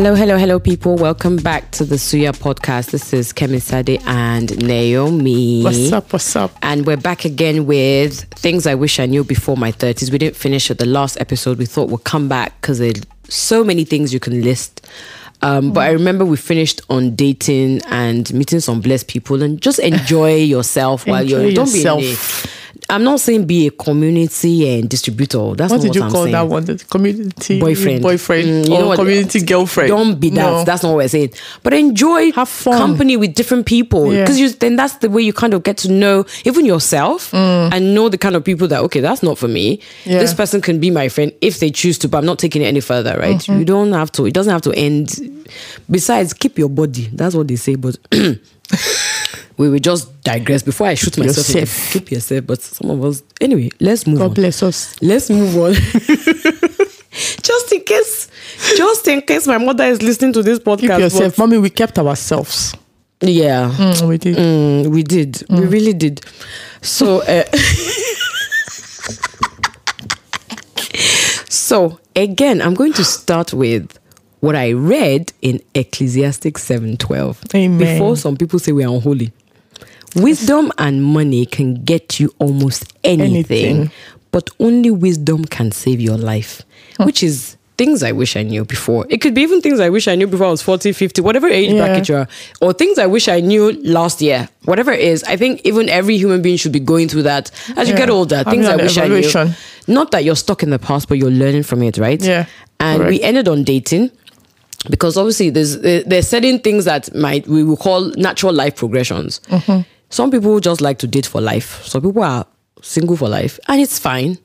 Hello, people. Welcome back to the Suya Podcast. This is Kemi Sade and Naomi. What's up? And we're back again with things I wish I knew before my 30s. We didn't finish at the last episode. We thought we'll come back because there's so many things you can list. But I remember we finished on dating and meeting some blessed people and just enjoy yourself while yourself. I'm not saying be a community and distributor. That's what not what I'm saying. What did you call that one? The community boyfriend, you know, or community girlfriend. Don't be that. No. That's not what we're saying. But enjoy, have fun, company with different people, because then that's the way you kind of get to know even yourself and know the kind of people that that's not for me. Yeah. This person can be my friend if they choose to, but I'm not taking it any further. Right? Mm-hmm. You don't have to. It doesn't have to end. Besides, keep your body. That's what they say. But we will just digress before I shoot myself. Keep yourself, but some of us... Anyway, let's move on. God bless us. Let's move on. just in case my mother is listening to this podcast. Keep yourself. But, mommy, we kept ourselves. Yeah. We did. Mm. We really did. So... So, again, I'm going to start with what I read in Ecclesiastes 7:12. Amen. Before some people say we are unholy. Wisdom and money can get you almost anything, but only wisdom can save your life, which is things I wish I knew before. It could be even things I wish I knew before I was 40, 50, whatever age bracket you are, or things I wish I knew last year, whatever it is. I think even every human being should be going through that as you get older. Things I wish I knew. Not that you're stuck in the past, but you're learning from it, right? Yeah. And we ended on dating. Because obviously there's certain things that we will call natural life progressions. Mm-hmm. Some people just like to date for life. Some people are single for life. And it's fine.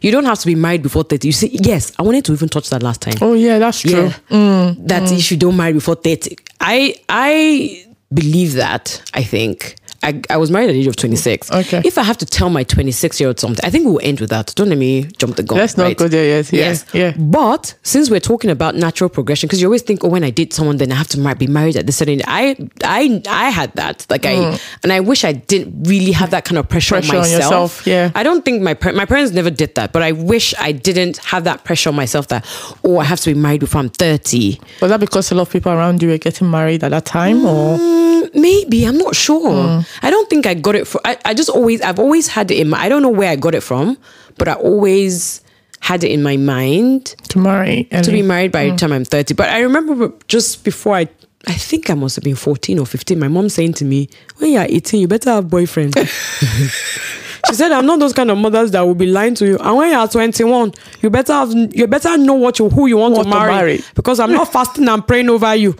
You don't have to be married before 30. You see, yes, I wanted to even touch that last time. Oh yeah, that's true. Yeah, that issue, don't marry before 30. I believe that, I think. I was married at the age of 26. Okay. If I have to tell my 26-year-old something, I think we'll end with that. Don't let me jump the gun. Let's not go there. Yes. But since we're talking about natural progression, because you always think, when I date someone, then I have to be married at this certain age. I had that. And I wish I didn't really have that kind of pressure on myself. On yourself, yeah. I don't think my parents never did that, but I wish I didn't have that pressure on myself I have to be married before I'm 30. Was that because a lot of people around you were getting married at that time, or maybe, I'm not sure. I don't think I got it for. I've always had it in my. I don't know where I got it from, but I always had it in my mind to be married by the time I'm 30. But I remember just before I think I must have been 14 or 15. My mom saying to me, "When you're 18, you better have boyfriend." She said, "I'm not those kind of mothers that will be lying to you. And when you're 21, you better know who you want to marry, because I'm not fasting and praying over you."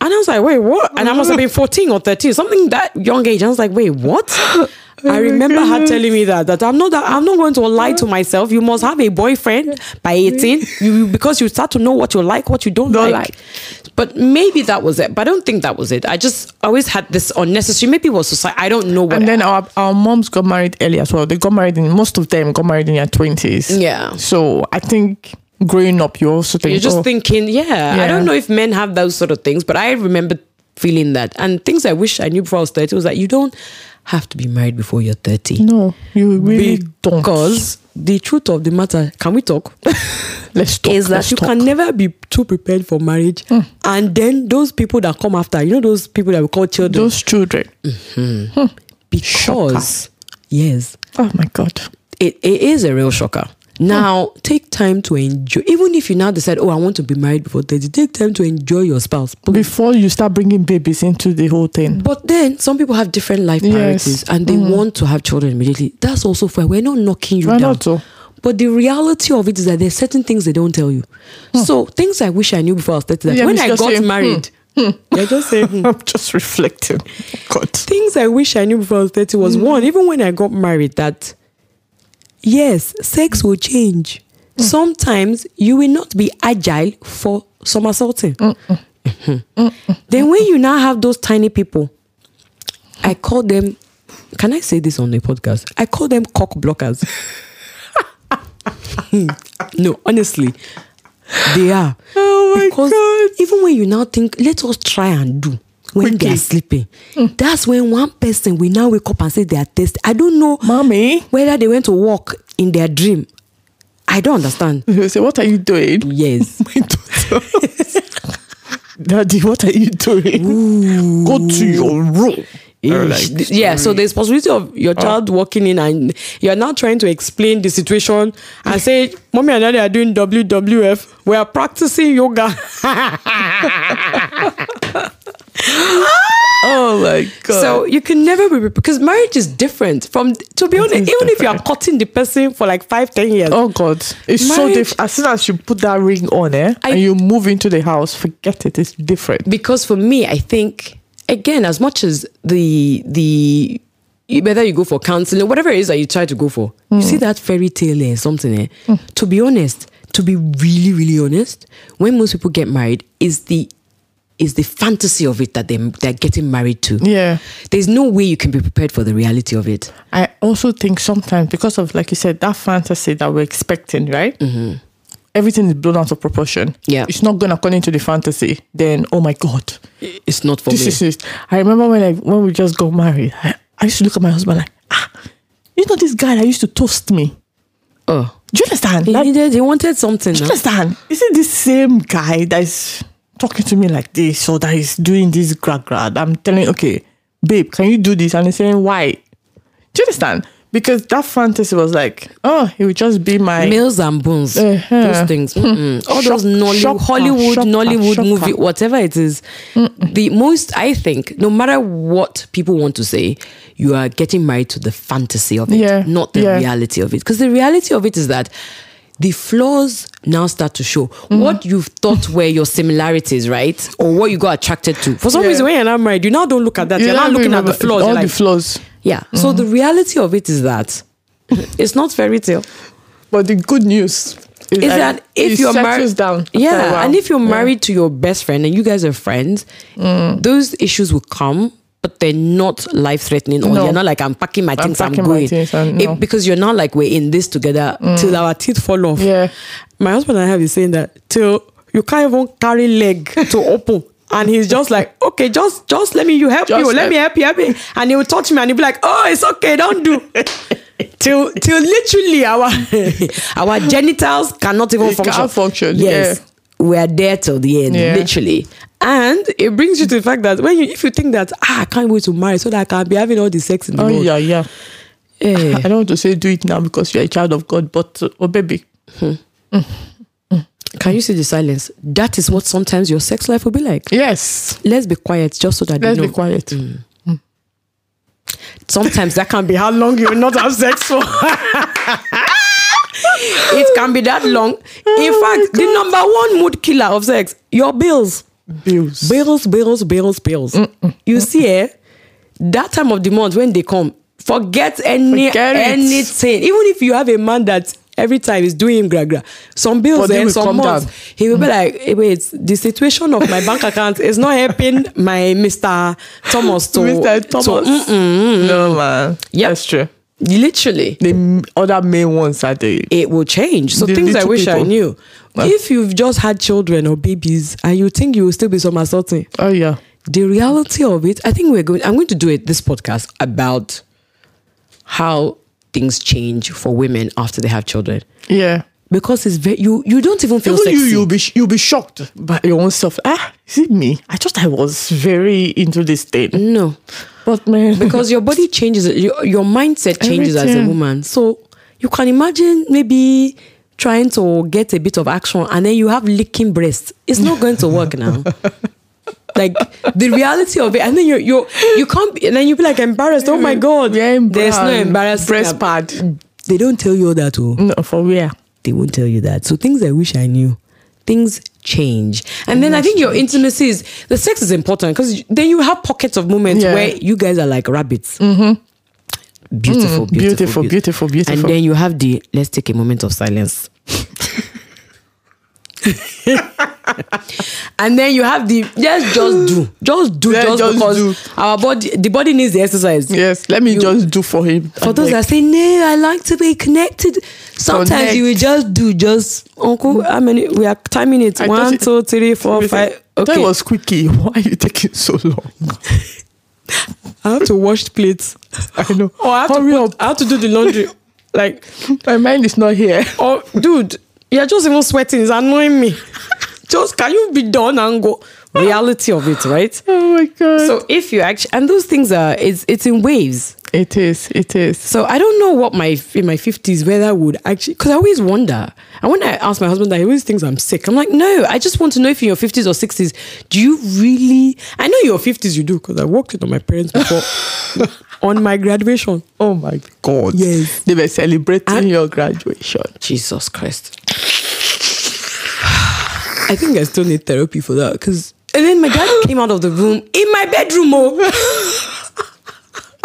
And I was like, wait, what? And I must have been 14 or 13, something that young age. I was like, wait, what? I remember her telling me that I'm not going to lie to myself. You must have a boyfriend by 18, because you start to know what you like, what you don't like. But maybe that was it. But I don't think that was it. I just always had this unnecessary. Maybe it was society. I don't know. And then our moms got married early as well. They got married in their 20s. Yeah. So I think... growing up, you also think... You're just thinking, I don't know if men have those sort of things, but I remember feeling that. And things I wish I knew before I was 30 was that you don't have to be married before you're 30. No, you really don't. Because the truth of the matter, can we talk? Let's talk. Is that you can never be too prepared for marriage. Mm. And then those people that come after, you know those people that we call children? Those children. Mm-hmm. Mm. Because... Shocker. Yes. Oh my God. It is a real shocker. Now, take time to enjoy. Even if you now decide, I want to be married before 30, take time to enjoy your spouse. Before you start bringing babies into the whole thing. But then, some people have different life priorities and they want to have children immediately. That's also fair. We're not knocking you down. But the reality of it is that there's certain things they don't tell you. So, things I wish I knew before I was 30. When I got married... You're just saying, I'm just reflecting. God. Things I wish I knew before I was 30 was one, even when I got married, that... Yes, sex will change. Sometimes you will not be agile for somersaulting. Then when you now have those tiny people, I call them, can I say this on the podcast? I call them cock blockers. No, honestly, they are. Oh my God. Even when you now think, let us try and do. When they are sleeping. That's when one person will now wake up and say they are thirsty. I don't know, Mommy, whether they went to walk in their dream. I don't understand. They say, what are you doing? Yes. My daughter. Daddy, what are you doing? Ooh. Go to your room. Like, yeah, so there's possibility of your child walking in and you're now trying to explain the situation and say, Mommy and Daddy are doing WWF. We are practicing yoga. Oh my God. So you can never be, because marriage is different from, to be honest, even different. If you are cutting the person for like 5-10 years. Oh God. It's marriage, so different. As soon as you put that ring on and you move into the house, forget it. It's different. Because for me, I think, again, as much as the whether you go for counseling, whatever it is that you try to go for, you see that fairy tale and something there. To be honest, to be really, really honest, when most people get married, is the fantasy of it that they're getting married to. Yeah. There's no way you can be prepared for the reality of it. I also think sometimes, because of, like you said, that fantasy that we're expecting, right? Mm-hmm. Everything is blown out of proportion. Yeah. It's not going according to the fantasy. Then, oh my God. It's not for me. This is it. I remember when we just got married, I used to look at my husband like, you know this guy that used to toast me? Oh. Do you understand? He wanted something. Do you understand? Is it this same guy that is talking to me like this or that is doing this grad? I'm telling, okay, babe, can you do this? And he's saying, why? Do you understand? Because that fantasy was like, it would just be my... Mills and Boons. Those things. All shock, those Hollywood, Nollywood movie, whatever it is. The most, I think, no matter what people want to say, you are getting married to the fantasy of it, not the reality of it. Because the reality of it is that the flaws now start to show. What you thought were your similarities, right? Or what you got attracted to. For some reason, when you're not married, you now don't look at that. You're not looking at the flaws. All the flaws. Yeah. So the reality of it is that it's not fairy tale. But the good news is that if you're married down, and if you're married to your best friend and you guys are friends, those issues will come, but they're not life threatening. Or you're not like, I'm packing my things, I'm going. Because you're not like, we're in this together till our teeth fall off. Yeah. My husband and I have been saying that till you can't even carry leg to open. And he's just like, okay, just let me help you. And he will touch me and he'll be like, oh, it's okay, don't do. till literally our genitals cannot even function. Can't function. Yes. Yeah. We're there till the end, literally. And it brings you to the fact that if you think that I can't wait to marry so that I can be having all the sex in the world. Yeah. I don't want to say do it now because you're a child of God, but baby. Can you see the silence? That is what sometimes your sex life will be like. Yes. Let's be quiet just so that they know. Let's be quiet. Sometimes that can be how long you will not have sex for. It can be that long. In fact, the number one mood killer of sex, your bills. Bills. You see, that time of the month when they come, forget anything. Even if you have a man that every time he's doing gra-gra. Some bills and some months. He will be like, hey, wait, the situation of my bank account is not helping my Mr. Thomas to... Mr. Thomas. No, man. Yep. That's true. Literally. The other main ones are the... It will change. So things I wish people I knew. If you've just had children or babies and you think you will still be somersaulting. Oh, yeah. The reality of it, I think I'm going to do this podcast about how things change for women after they have children. Yeah. Because it's you don't even feel sexy. You'll be shocked by your own self. See me? I was very into this thing. No. But man. Because your body changes, your mindset changes everything. As a woman. So you can imagine maybe trying to get a bit of action and then you have leaking breasts. It's not going to work now. Like the reality of it, and then you can't, and then you'll be like embarrassed. Oh my God, there's no embarrassment. Breast pad. They don't tell you that. Oh, no, for real, they won't tell you that. So things I wish I knew. Things change, and then I think your intimacy is the sex is important because then you have pockets of moments where you guys are like rabbits. Beautiful. And then you have the let's take a moment of silence. And then you have the just do because the body needs the exercise. Yes, let me just do for him. For those that say no, I like to be connected. Sometimes you will just do uncle. How many? We are timing it. 1, 2, 3, 4, 5. Okay, that was quickie. Why are you taking so long? I have to wash plates. I know. Oh, I have to do the laundry. Like my mind is not here. Oh, dude. You're just even sweating. It's annoying me. Just can you be done and go? Reality of it, right? Oh my God. So if you actually, and those things are, it's in waves. It is, it is. So I don't know what in my 50s, whether I would actually, because I always wonder. And when I ask my husband that, he always thinks I'm sick. I'm like, no, I just want to know if in your 50s or 60s, do you really, I know your 50s you do, because I worked with my parents before on my graduation. Oh my God. Yes. They were celebrating your graduation. Jesus Christ. I think I still need therapy for that, because, and then my dad came out of the room in my bedroom.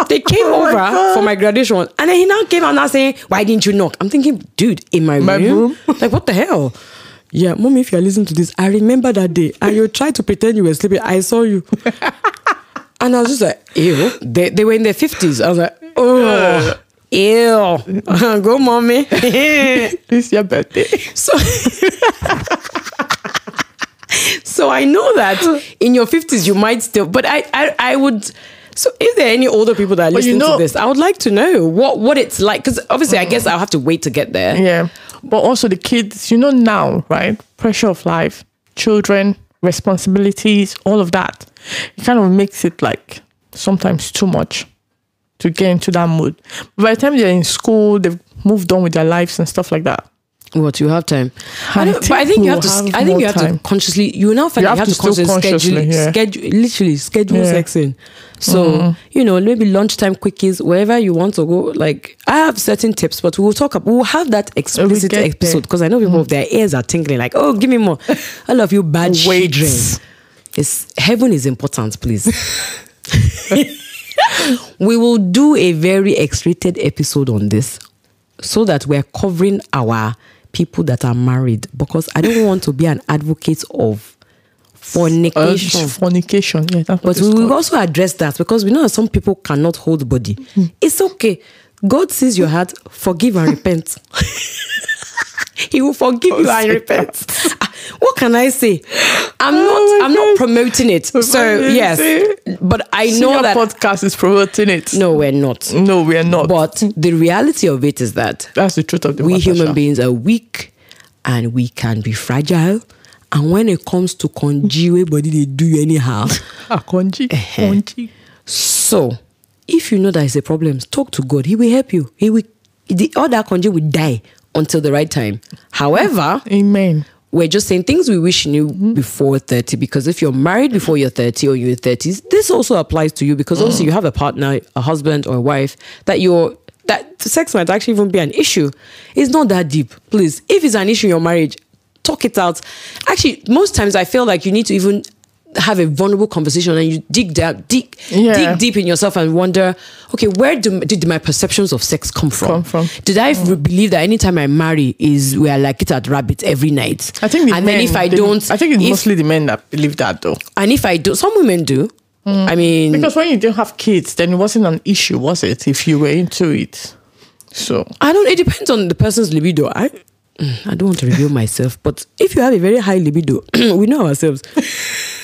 They came over for my graduation, and then he now came out now saying, "Why didn't you knock?" I'm thinking, dude, in my room? Like, what the hell? Yeah, mommy, if you're listening to this, I remember that day, and you tried to pretend you were sleeping. I saw you. And I was just like, ew. They were in their 50s. I was like, oh, ew. Go, mommy. It's your birthday. So... So I know that in your 50s you might still, but I would. So if there are any older people that are listening to this, I would like to know what it's like, because obviously I guess I'll have to wait to get there. Yeah, but also the kids, now, right? Pressure of life, children, responsibilities, all of that. It kind of makes it like sometimes too much to get into that mood. By the time they're in school, they've moved on with their lives and stuff like that. What, you have time? I think you have to consciously. You now find you have to consciously schedule sex in. So maybe lunchtime quickies, wherever you want to go. Like, I have certain tips, but we'll have that explicit episode, because I know people their ears are tingling. Like, oh, give me more. I love you, bad children. Heaven is important, please. We will do a very X-rated episode on this, so that we're covering our people that are married, because I don't want to be an advocate of fornication. Fornication, yeah. But we will also address that, because we know that some people cannot hold body. It's okay. God sees your heart. Forgive and repent. He will forgive you and repent. What can I say? I'm not promoting it. So yes, but I know that podcast is promoting it. No, we're not. No, we're not. But the reality of it is that's the truth of the matter. We human beings are weak, and we can be fragile. And when it comes to conji, everybody they do you anyhow. Conji. So if you know that is a problem, talk to God. He will help you. He will. The other conji will die until the right time. However, amen. We're just saying things we wish you knew before 30, because if you're married before you're 30 or you're in 30s, this also applies to you, because also you have a partner, a husband or a wife, that sex might actually even be an issue. It's not that deep, please. If it's an issue in your marriage, talk it out. Actually, most times I feel like you need to even have a vulnerable conversation, and you dig deep in yourself and wonder, okay, where did my perceptions of sex come from? Did I believe that anytime I marry is we are like it at rabbit every night? I think it's mostly the men that believe that though. And if I do, some women do. I mean, because when you don't have kids, then it wasn't an issue, was it? If you were into it, so it depends on the person's libido. I don't want to reveal myself, but if you have a very high libido, we know ourselves,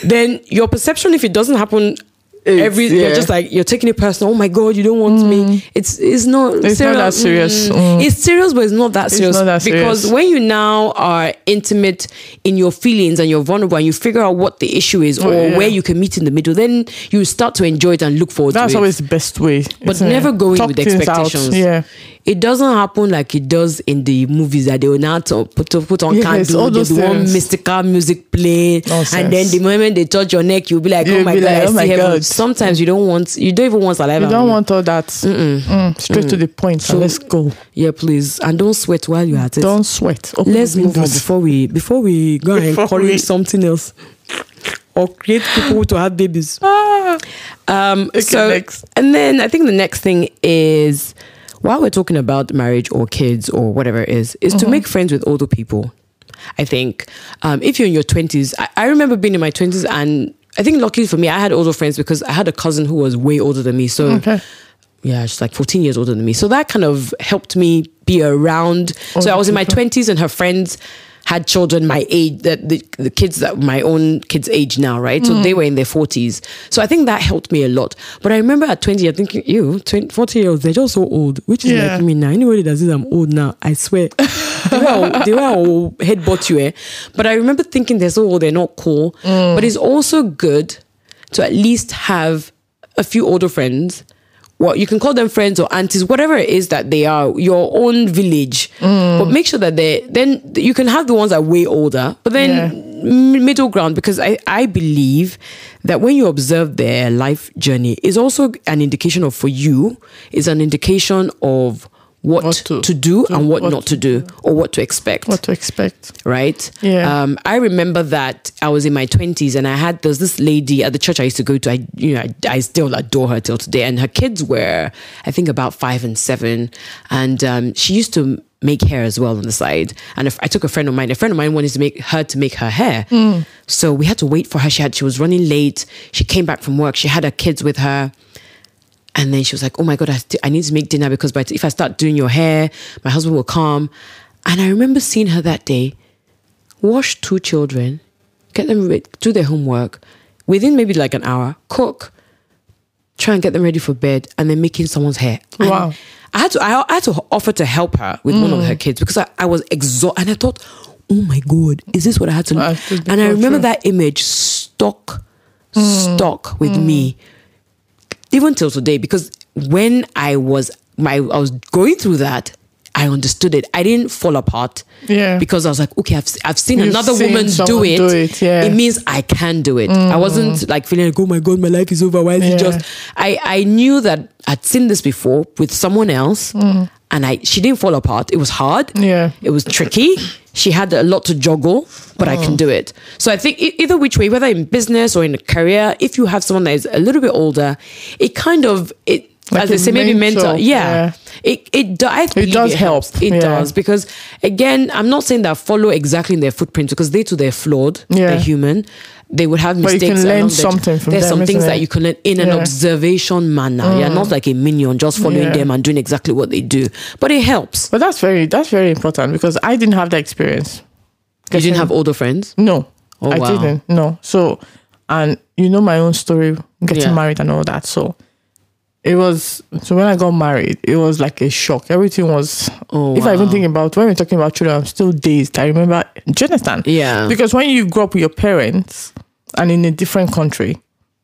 then your perception, if it doesn't happen you're just like, you're taking it personal. Oh my God, you don't want me. It's not that serious. It's serious, but it's not that serious. Because when you now are intimate in your feelings and you're vulnerable, and you figure out what the issue is or where you can meet in the middle, then you start to enjoy it and look forward to it. That's always the best way. But never go in with expectations. Yeah. It doesn't happen like it does in the movies that they will now put on candles, one mystical music playing, and then the moment they touch your neck, you'll be like, oh my God, I see heaven. Sometimes you don't even want saliva. You don't want all that. Straight to the point. So let's go. Yeah, please. And don't sweat while you're at it. Don't sweat. Let's move on before we go and encourage something else, or create people to have babies. And then I think the next thing is, while we're talking about marriage or kids or whatever it is to make friends with older people. I think if you're in your 20s, I remember being in my 20s, and I think luckily for me, I had older friends, because I had a cousin who was way older than me. So she's like 14 years older than me. So that kind of helped me be around. So I was in my 20s, and her friends had children my age, the kids that my own kids' age now, right? So they were in their 40s. So I think that helped me a lot. But I remember at 20, I'm thinking, 40-year-olds, they're just so old, which is like me now. Anybody that says I'm old now, I swear, the way I will headbutt you. But I remember thinking this, oh, they're not cool. But it's also good to at least have a few older friends. Well, you can call them friends or aunties, whatever it is that they are, your own village. But make sure that they're, then you can have the ones that are way older, but then middle ground, because I believe that when you observe their life journey, is also an indication of, for you, is an indication of what to do and what not to do, or what to expect. What to expect. Right? Yeah. I remember that I was in my 20s and there was this lady at the church I used to go to. I still adore her till today. And her kids were, I think, about 5 and 7. And she used to make hair as well on the side. And I took a friend of mine. A friend of mine wanted to make her hair. So we had to wait for her. She was running late. She came back from work. She had her kids with her. And then she was like, oh my God, I need to make dinner, because if I start doing your hair, my husband will come. And I remember seeing her that day, wash 2 children, get them do their homework, within maybe like an hour, cook, try and get them ready for bed, and then making someone's hair. And wow. I had to offer to help her with one of her kids, because I was exhausted. And I thought, oh my God, is this what I had to do? And I remember that image stuck with me. Even till today, because when I was going through that, I understood it. I didn't fall apart. Yeah. Because I was like, okay, I've seen another woman do it. Yeah. It means I can do it. I wasn't like feeling like, oh my God, my life is over. Why is it just... I knew that I'd seen this before with someone else, and she didn't fall apart. It was hard. Yeah. It was tricky. She had a lot to juggle, but I can do it. So I think either which way, whether in business or in a career, if you have someone that is a little bit older, it kind of, it, like, as they say, maybe mentor. Yeah. It does help. It does. Because again, I'm not saying that follow exactly in their footprint, because they too, they're flawed. Yeah. They're human. They would have mistakes. But you can learn something from them. There's some things that you can learn in an observation manner. You're not like a minion just following them and doing exactly what they do. But it helps. But that's very important, because I didn't have that experience. You didn't have older friends? No. Oh, I didn't. No. So, and you know my own story, getting married and all that. So when I got married, it was like a shock. Everything was, I even think about, when we're talking about children, I'm still dazed. I remember, Jonathan. Yeah. Because when you grow up with your parents and in a different country,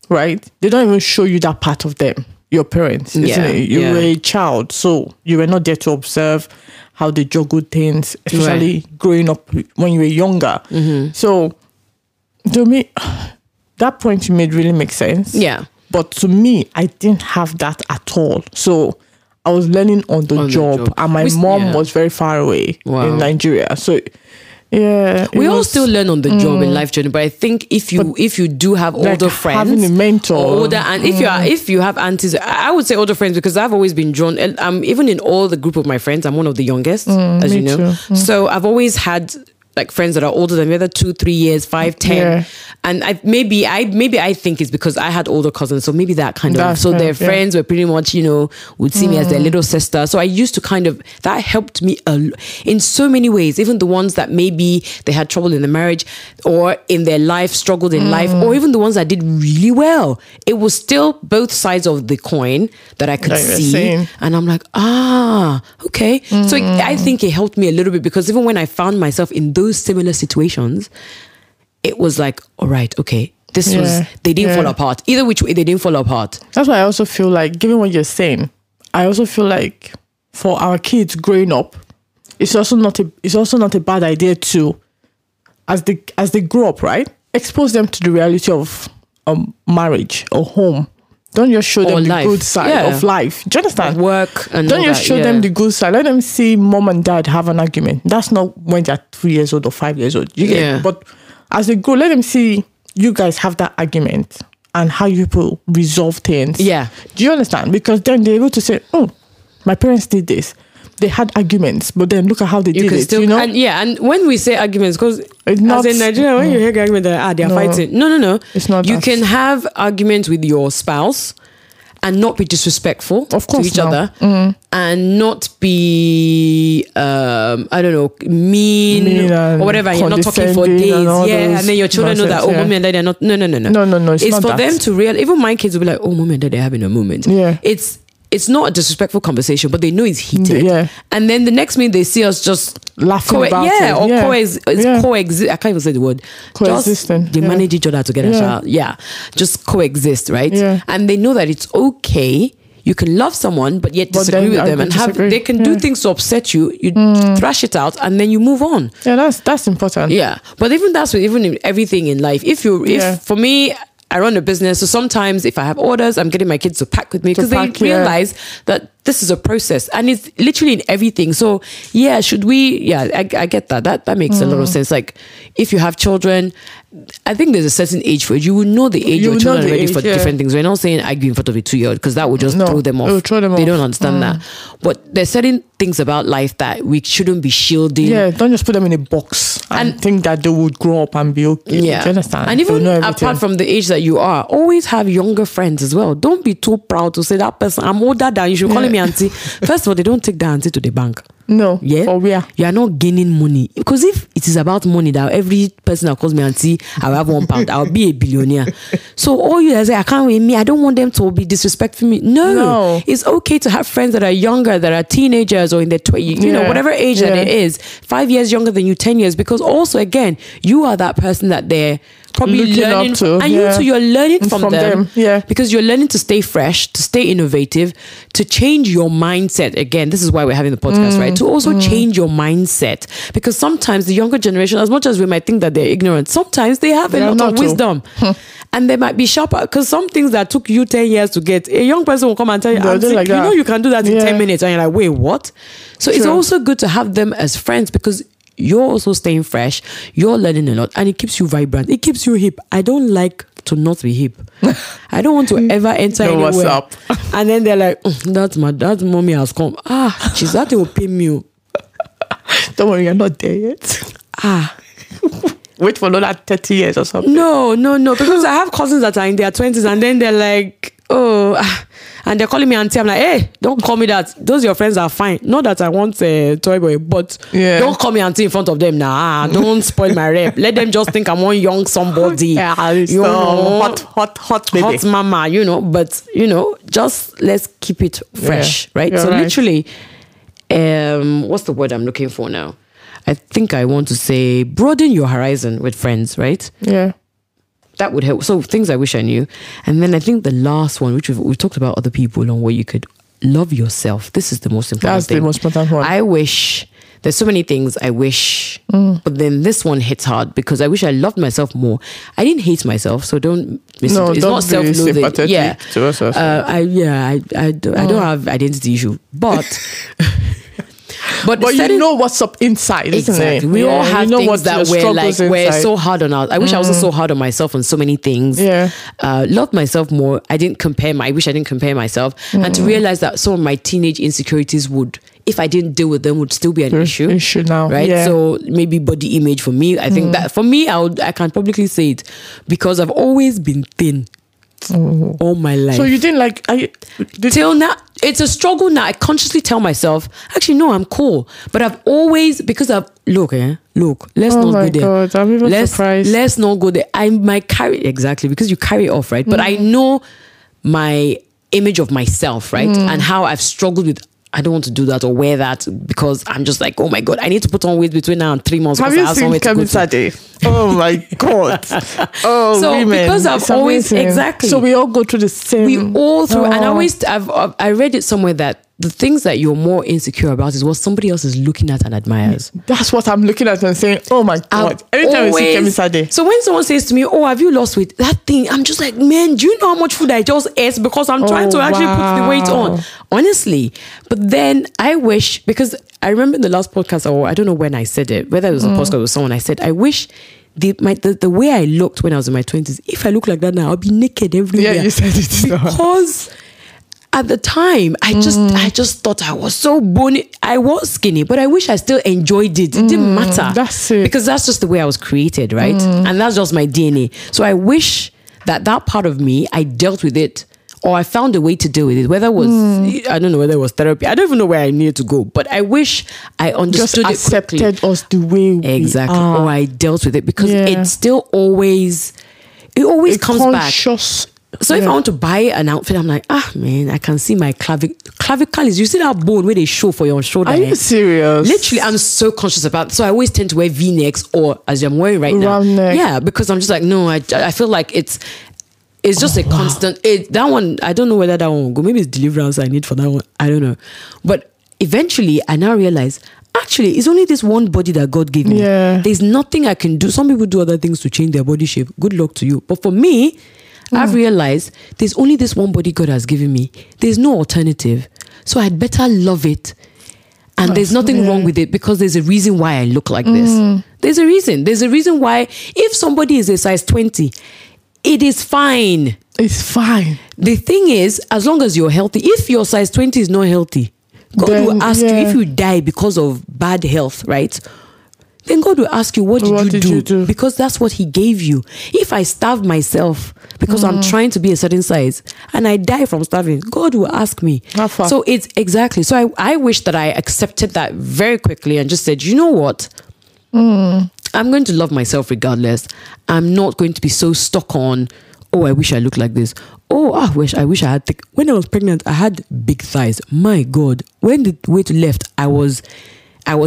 right? They don't even show you that part of them, your parents, isn't it? You were a child, so you were not there to observe how they juggle things, especially growing up when you were younger. Mm-hmm. So to me, that point you made really makes sense. Yeah. But to me, I didn't have that at all. So I was learning on the job. And my mom was very far away in Nigeria. So yeah. We all still learn on the job in life journey. But I think if you do have older friends, having a mentor, and if you have aunties, I would say older friends, because I've always been drawn, even in all the group of my friends, I'm one of the youngest, as you know. So I've always had like friends that are older than me, either 2, 3 years, 5, 10. Yeah. And I think it's because I had older cousins. So maybe their friends were pretty much, would see me as their little sister. So I used to that helped me in so many ways. Even the ones that maybe they had trouble in the marriage or in their life, struggled in life, or even the ones that did really well. It was still both sides of the coin that I could see. And I'm like, okay. So I think it helped me a little bit, because even when I found myself in those similar situations, it was like, all right, okay, this was, they didn't fall apart. Either which way, they didn't fall apart. That's why I also feel like, given what you're saying, I also feel like for our kids growing up, it's also not a bad idea to, as they grow up, right, expose them to the reality of marriage or home. Don't just show them the good side of life. Do you understand? Like work and don't just show them the good side. Let them see mom and dad have an argument. That's not when they're 3 years old or 5 years old. You get it? But as they grow, let them see you guys have that argument and how you people resolve things. Yeah. Do you understand? Because then they're able to say, oh, my parents did this. They had arguments, but then look at how they did it. Still, and when we say arguments, because as in Nigeria, when you hear argument, they're fighting. No. It's not. You can have arguments with your spouse and not be disrespectful to each other, and not be mean or whatever. You're not talking for days, and then your children know that mommy and daddy are not. No. It's for them to realize. Even my kids will be like, oh, mommy and daddy are having a moment. Yeah, it's. it's not a disrespectful conversation, but they know it's heated. Yeah. And then the next minute they see us just laughing about it. Or coexist. I can't even say the word. Coexisting. Just, they manage each other together. Just coexist, right? Yeah. And they know that it's okay. You can love someone, but yet disagree with them, and they can do things to upset you. You thrash it out, and then you move on. Yeah, that's important. Yeah, but even that's with even in everything in life. If for me, I run a business, so sometimes if I have orders, I'm getting my kids to pack with me because they realize that this is a process, and it's literally in everything. So yeah, should we? Yeah, I get that. That makes a lot of sense. Like if you have children, I think there's a certain age for it. You will know the age your children are ready for different things. We're not saying argue in front of a 2-year-old because that will just throw them off. They don't understand that. But there's certain things about life that we shouldn't be shielding. Yeah, don't just put them in a box and think that they would grow up and be okay. Yeah. Do you understand? And even apart from the age that you are, always have younger friends as well. Don't be too proud to say that person, I'm older than you should call me auntie. First of all, they don't take the auntie to the bank. No. Yeah. Or where? You are not gaining money. Because if it is about money, that every person that calls me auntie, I will have £1. I'll be a billionaire. So all you guys say, I can't wait me. I don't want them to be disrespectful me. No. It's okay to have friends that are younger, that are teenagers or in their 20s, you know, whatever age that it is. 5 years younger than you, 10 years. Because also, again, you are that person that they're probably learning from, and you too, you're learning from them. Yeah. Because you're learning to stay fresh, to stay innovative, to change your mindset. Again, this is why we're having the podcast, right? To also change your mindset, because sometimes the younger generation, as much as we might think that they're ignorant, sometimes they have a lot of wisdom and they might be sharper, because some things that took you 10 years to get, a young person will come and tell you, you know, you can do that in 10 minutes, and you're like, wait, what? So it's also good to have them as friends, because you're also staying fresh, you're learning a lot, and it keeps you vibrant, it keeps you hip. I don't like to not be hip. I don't want to ever enter anywhere. WhatsApp. And then they're like, that's mommy has come. Ah, she's that will pay me. Don't worry, you're not there yet. Ah. Wait for another 30 years or something. No. Because I have cousins that are in their 20s, and then they're like, oh, and they're calling me auntie. I'm like, hey, don't call me that. Those your friends are fine. Not that I want a toy boy, but don't call me auntie in front of them. Nah, don't spoil my rep. Let them just think I'm one young somebody. Hot baby. Hot mama, you know. But, you know, just let's keep it fresh, right? So literally, what's the word I'm looking for now? I think I want to say broaden your horizon with friends, right? Yeah. That would help. So things I wish I knew. And then I think the last one, which we've talked about other people and where you could love yourself. This is the most important thing. That's the most important one. I wish, there's so many things I wish, but then this one hits hard because I wish I loved myself more. I didn't hate myself, so it's not self-loathing. Yeah. To us, I don't have identity issue, but... But you know what's up inside, isn't it? We all have things that we're so hard on us. I wish I wasn't so hard on myself on so many things. Yeah. Loved myself more. I wish I didn't compare myself. And to realize that some of my teenage insecurities would, if I didn't deal with them, would still be an issue. Issue now, right? Yeah. So maybe body image for me. I think that for me, I can publicly say it because I've always been thin. All my life. So you didn't like till now. It's a struggle now. I consciously tell myself, actually no, I'm cool. But I've always, because I've look, let's not go there. Oh my God, I'm even surprised. Let's not go there. I might carry exactly because you carry it off, right? But I know my image of myself, right, and how I've struggled with. I don't want to do that or wear that because I'm just like, oh my God, I need to put on weight between now and 3 months. Have you seen Kemi Sade? Oh my God. Oh, so women. Because I've always, exactly. So we all go through the same. And I read it somewhere that the things that you're more insecure about is what somebody else is looking at and admires. That's what I'm looking at and saying, oh my God. Anytime I see Kemi Sade. So when someone says to me, oh, have you lost weight? That thing, I'm just like, man, do you know how much food I just ate because I'm trying to actually put the weight on? Honestly. But then I wish, because I remember in the last podcast, or I don't know when I said it, whether it was a podcast or someone, I said, I wish... The way I looked when I was in my 20s, if I look like that now, I'll be naked everywhere. Yeah, you said it. Because at the time, I just thought I was so bony. I was skinny, but I wish I still enjoyed it. It didn't matter. That's it. Because that's just the way I was created, right? And that's just my DNA. So I wish that part of me, I dealt with it. Or I found a way to deal with it. Whether it was, I don't know whether it was therapy. I don't even know where I needed to go. But I wish I understood it quickly. Just accepted us the way we are. Exactly. Or I dealt with it. Because it always comes back. So if I want to buy an outfit, I'm like, ah, man, I can see my clavicle is, you see that bone where they show for your shoulder. Are you serious? Literally, I'm so conscious about it. So I always tend to wear V-necks, or as I'm wearing right now. Round neck. Yeah, because I'm just like, no, I feel like it's just a constant. That one, I don't know whether that one will go. Maybe it's deliverance I need for that one. I don't know. But eventually, I now realize, actually, it's only this one body that God gave me. Yeah. There's nothing I can do. Some people do other things to change their body shape. Good luck to you. But for me, I've realized there's only this one body God has given me. There's no alternative. So I'd better love it. And there's nothing wrong with it, because there's a reason why I look like this. There's a reason. There's a reason why if somebody is a size 20, it is fine. It's fine. The thing is, as long as you're healthy, if your size 20 is not healthy, God will ask you, if you die because of bad health, right? Then God will ask you, what did you do? Because that's what he gave you. If I starve myself because I'm trying to be a certain size and I die from starving, God will ask me. So it's exactly. So I wish that I accepted that very quickly and just said, you know what? I'm going to love myself regardless. I'm not going to be so stuck on, oh, I wish I looked like this. Oh, I wish I had thick. When I was pregnant, I had big thighs. My God. When the weight left, I was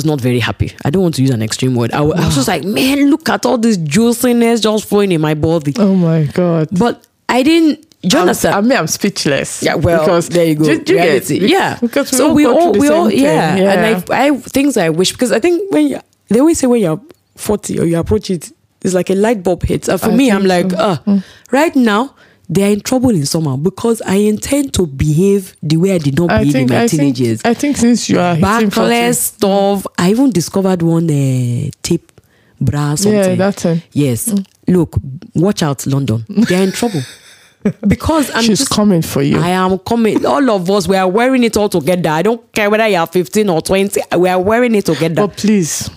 not very happy. I don't want to use an extreme word. I was just like, man, look at all this juiciness just flowing in my body. Oh my God. But I didn't, Jonathan. I'm speechless. Yeah, well, because there you go. Reality. Because we all, and I things I wish, because I think they always say when you're 40 or you approach it, it's like a light bulb hits. And for me, I'm like, right now, they are in trouble in somehow, because I intend to behave the way I did not behave in my teenage years. I think since you are backless stuff, I even discovered one tip, bra, something. Yeah, that's it. Yes. Look, watch out, London. They are in trouble. Because she's coming for you. I am coming. All of us, we are wearing it all together. I don't care whether you are 15 or 20. We are wearing it together. But please...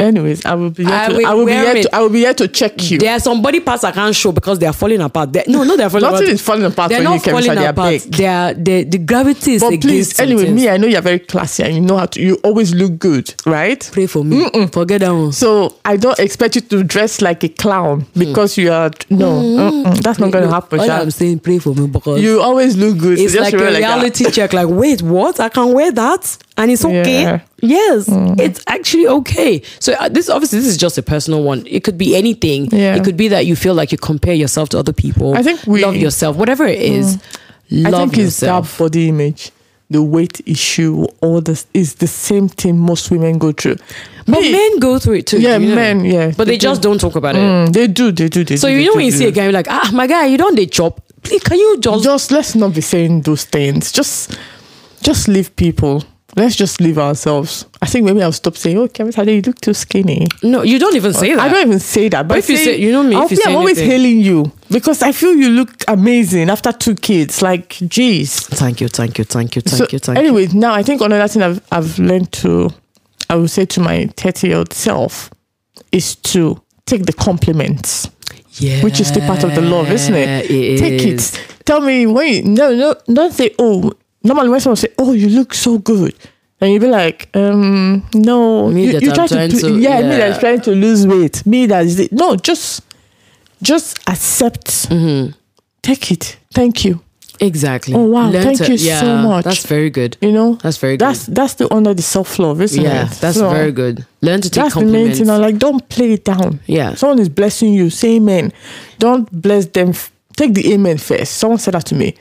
Anyways, I will be here to check you. There are some body parts I can't show because they are falling apart. They're falling apart. Nothing is falling apart when you came inside their back. The gravity is against. But please, anyway, me, I know you're very classy and you know how to. You always look good, right? Pray for me. Forget that one. So I don't expect you to dress like a clown because you are that's not going to happen. All I'm saying, pray for me, because you always look good. It's like a reality check. Like, wait, what? I can wear that. And it's okay. Yeah. Yes, it's actually okay. So this is just a personal one. It could be anything. Yeah. It could be that you feel like you compare yourself to other people. I think love yourself, whatever it is. Love yourself. It's that body image, the weight issue, all this is the same thing most women go through. But men go through it too. Yeah, you know? Men. Yeah, but they just don't talk about it. They do. So you know when you see a guy, you're like, ah, my guy, you don't dey chop. Please, can you just let's not be saying those things. Just leave people. Let's just leave ourselves. I think maybe I'll stop saying, oh, Kemi Sade, you look too skinny. No, you don't even say that. I don't even say that. But if you say, you know me, I'm always hailing you, because I feel you look amazing after 2 kids. Like, geez. Thank you. Anyway, now I think another thing I've learned I would say to my 30-year-old self, is to take the compliments. Yeah. Which is the part of the love, isn't it? Take it. Tell me, wait, no, don't say, oh, normally when someone say, "Oh, you look so good," and you be like, "No, me that's trying to lose weight. Me that's it. No, just accept, take it. Thank you. Exactly. Oh wow, thank you so much. That's very good. You know, that's very good. That's the under the self love, isn't it? Yeah, that's very good. Learn to take compliments. That's the main thing. Like, don't play it down. Yeah, someone is blessing you. Say amen. Don't bless them. Take the amen first. Someone said that to me.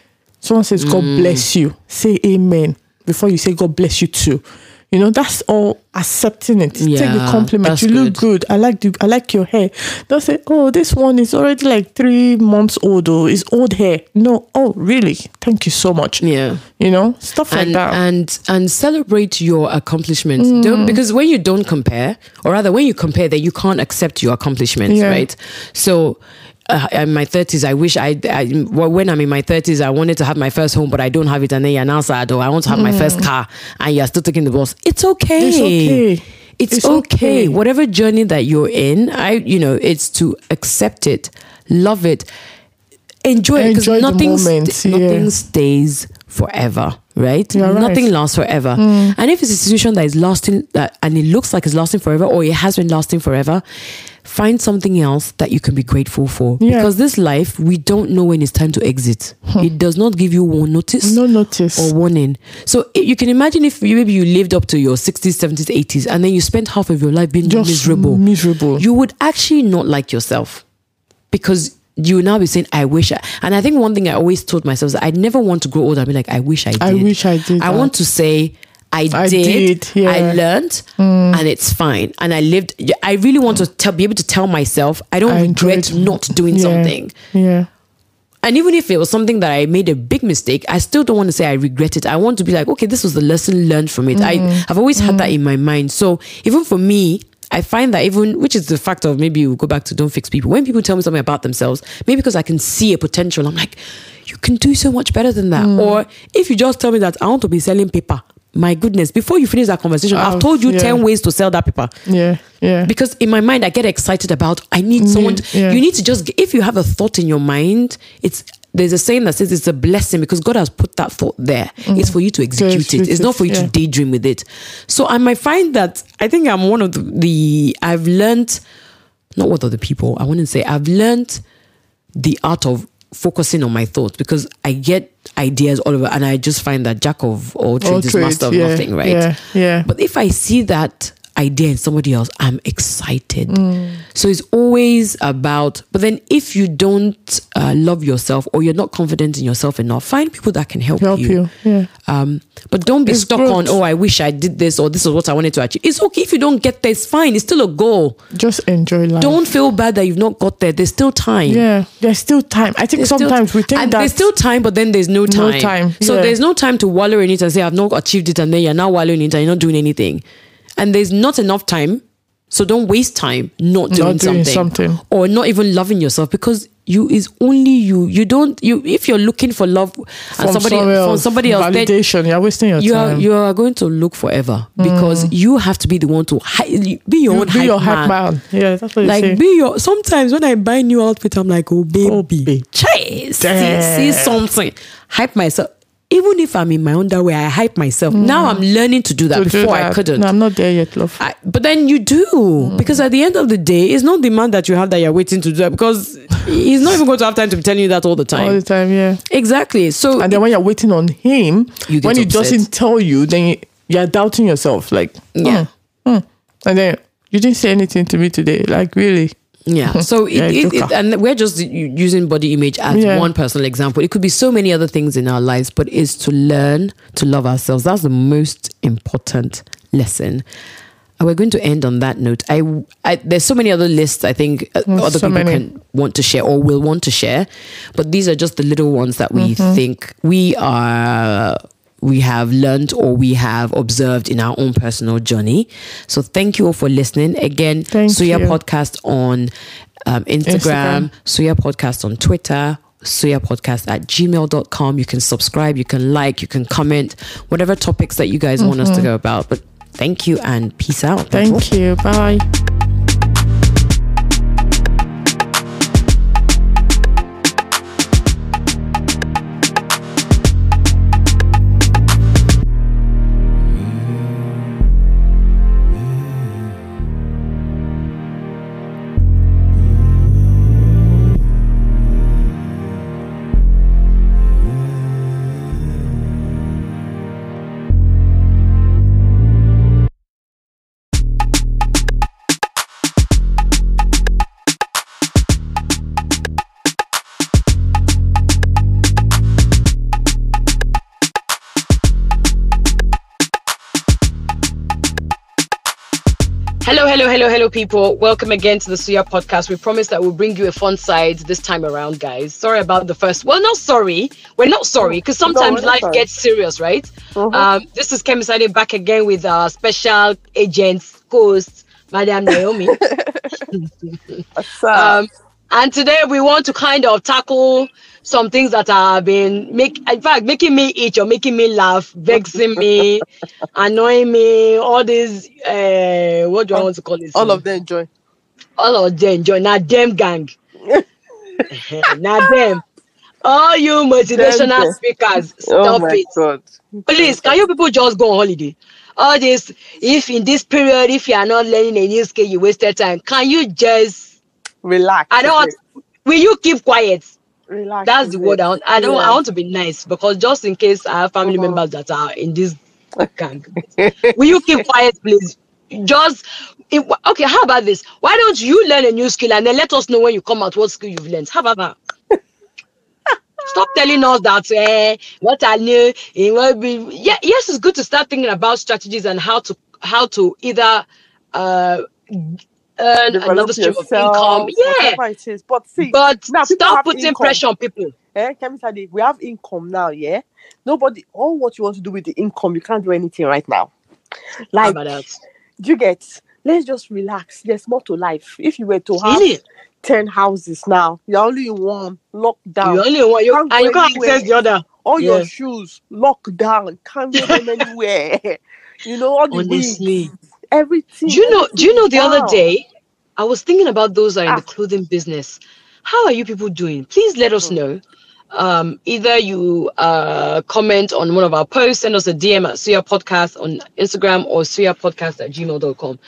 Someone says, God bless you. Say amen before you say, God bless you too. You know, that's all accepting it. Yeah, take the compliment. You look good. I like your hair. Don't say, oh, this one is already like 3 months old. Oh, it's old hair. No. Oh, really? Thank you so much. Yeah. You know, stuff like that. And celebrate your accomplishments. Because when you don't compare, or rather when you compare, then you can't accept your accomplishments, right? So... in my 30s, I wish when I'm in my 30s, I wanted to have my first home, but I don't have it, and then you're now sad, or I want to have my first car, and you're still taking the bus. It's okay. It's okay. Whatever journey that you're in, it's to accept it, love it, enjoy it, because nothing stays forever, right? Nothing lasts forever. And if it's a situation that is lasting, and it looks like it's lasting forever, or it has been lasting forever, find something else that you can be grateful for. Yeah. Because this life, we don't know when it's time to exit. It does not give you one notice. No notice. Or warning. So you can imagine if maybe you lived up to your 60s, 70s, 80s, and then you spent half of your life being just miserable. You would actually not like yourself. Because you will now be saying, I wish I... And I think one thing I always told myself is I never want to grow old and be like, I wish I did. I wish I did. I want to say... I did. I learned, and it's fine. And I lived. I really want to be able to tell myself I regret not doing something. Yeah. And even if it was something that I made a big mistake, I still don't want to say I regret it. I want to be like, okay, this was the lesson learned from it. I've always had that in my mind. So even for me, I find that even, which is the fact of maybe we'll go back to don't fix people. When people tell me something about themselves, maybe because I can see a potential, I'm like, you can do so much better than that. Or if you just tell me that I want to be selling paper, my goodness, before you finish that conversation, I've told you 10 ways to sell that paper. Yeah, yeah. Because in my mind, I get excited about, I need someone. You need to just, if you have a thought in your mind, there's a saying that says it's a blessing because God has put that thought there. It's for you to execute it. It's not for you to daydream with it. So I might find that, I think I'm one of the I've learned, not one of the people, I wouldn't say, I've learned the art of focusing on my thoughts because I get ideas all over and I just find that jack of all trades is master of nothing, right? Yeah, yeah. But if I see that idea in somebody else, I'm excited. So it's always about, but then if you don't love yourself or you're not confident in yourself enough, find people that can help you. Yeah. But don't be stuck on, I wish I did this or this is what I wanted to achieve. It's okay if you don't get there, it's fine. It's still a goal. Just enjoy life. Don't feel bad that you've not got there. There's still time. Yeah, there's still time. I think there's sometimes we think that. There's still time, but then there's no time. So there's no time to wallow in it and say, I've not achieved it and then you're now wallowing in it and you're not doing anything. And there's not enough time, so don't waste time not doing something or not even loving yourself because you is only you. You don't you if you're looking for love from somebody else validation, you're wasting your time. You are going to look forever because you have to be the one to be your own hype man. Yeah, that's what you say. Sometimes when I buy new outfit, I'm like, oh baby, chase, see something, hype myself. Even if I'm in my underwear, I hype myself. Now I'm learning to do that. I couldn't. No, I'm not there yet, love. But then you do. Because at the end of the day, it's not the man that you have that you're waiting to do that because he's not even going to have time to be telling you that all the time. All the time, yeah. Exactly. So, and then when you're waiting on him, when he doesn't tell you, then you're doubting yourself. Like, and then you didn't say anything to me today. Like, really? Yeah, so and we're just using body image as one personal example. It could be so many other things in our lives, but it's to learn to love ourselves. That's the most important lesson. And we're going to end on that note. There's so many other lists I think other people can want to share or will want to share, but these are just the little ones that we think we have learned or we have observed in our own personal journey. So thank you all for listening. Again, Suya Podcast on Instagram, Suya Podcast on Twitter, suyapodcast@gmail.com. You can subscribe, you can like, you can comment, whatever topics that you guys want us to go about. But thank you and peace out. Thank you. Bye. Hello, people. Welcome again to the Suya Podcast. We promise that we'll bring you a fun side this time around, guys. Sorry about the first. Well, not sorry. We're not sorry because sometimes life gets serious, right? This is Kemi Sade back again with our special agents, host, Madam Naomi. What's up? And today we want to kind of tackle some things that have been making me itch or making me laugh, vexing me, annoying me, all these what do I want to call this? All of them joy. Now them gang. Now them. All you motivational speakers, stop it. God. Please, can you people just go on holiday? All this, if in this period, if you are not learning a new skill, you wasted time. Can you just relax? I don't want, will you keep quiet? Relax. That's the word. I want to be nice, because just in case I have family members that are in this gang. Will you keep quiet, please? Okay, how about this? Why don't you learn a new skill and then let us know when you come out what skill you've learned? How about that? Stop telling us that what I knew. It will be. Yeah, yes, it's good to start thinking about strategies and how to either earn another stream of income. Yeah, it is. But stop putting pressure on people. Kemi Sade, we have income now. Yeah, nobody. All what you want to do with the income, you can't do anything right now. Like, do you get? Let's just relax. There's more to life. If you were to have 10 houses now, you're only in one, lockdown. You're only in one, and you can't access the other. All your shoes, lockdown, can't go anywhere. You know, all the honestly, everything. Do you know? The other day, I was thinking about those that are in the clothing business. How are you people doing? Please let us know. Either you comment on one of our posts, send us a DM at Suya Podcast on Instagram or suyapodcast@gmail.com.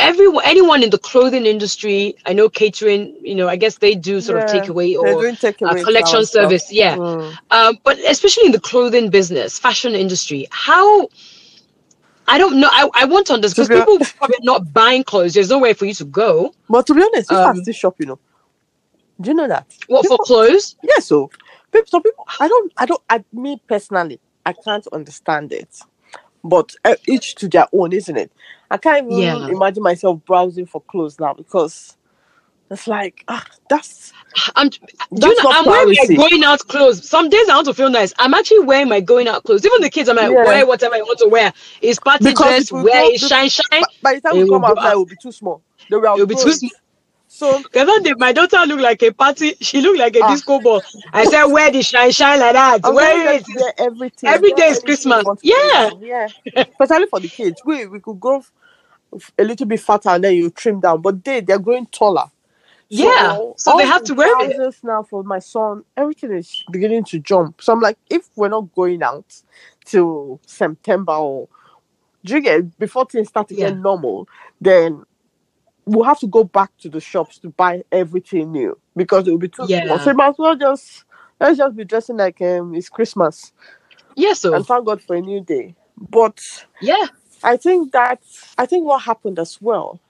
Anyone in the clothing industry, I know catering, you know, I guess they do sort of takeaway or collection service. Yeah. Mm. But especially in the clothing business, fashion industry, how... I don't know. I want to understand, because people probably not buying clothes. There's no way for you to go. But to be honest, you have to shop, you know. Do you know that? What, people, for clothes? Yeah, so... Some people, me personally, I can't understand it, but each to their own, isn't it? I can't even imagine myself browsing for clothes now, because it's like, I'm wearing my going out clothes. Some days I want to feel nice. I'm actually wearing my going out clothes. Even the kids, I'm like, wear whatever I want to wear. It's party dress, wear it, shine. By the time we come outside, it will be too small. It'll be too small. So the other day, my daughter looked like a party. She looked like a disco ball. I said, "Wear the shine like that. Wear it. Everything. Every day is Christmas." Yeah. Especially for the kids, we could grow a little bit fatter and then you trim down. But they're growing taller. Yeah. So they have to wear it now. For my son, everything is beginning to jump. So I'm like, if we're not going out till September or before things start to get normal, then we'll have to go back to the shops to buy everything new, because it will be too small. So might as well let's just be dressing like it's Christmas. Yes, so. And thank God for a new day. But I think what happened as well.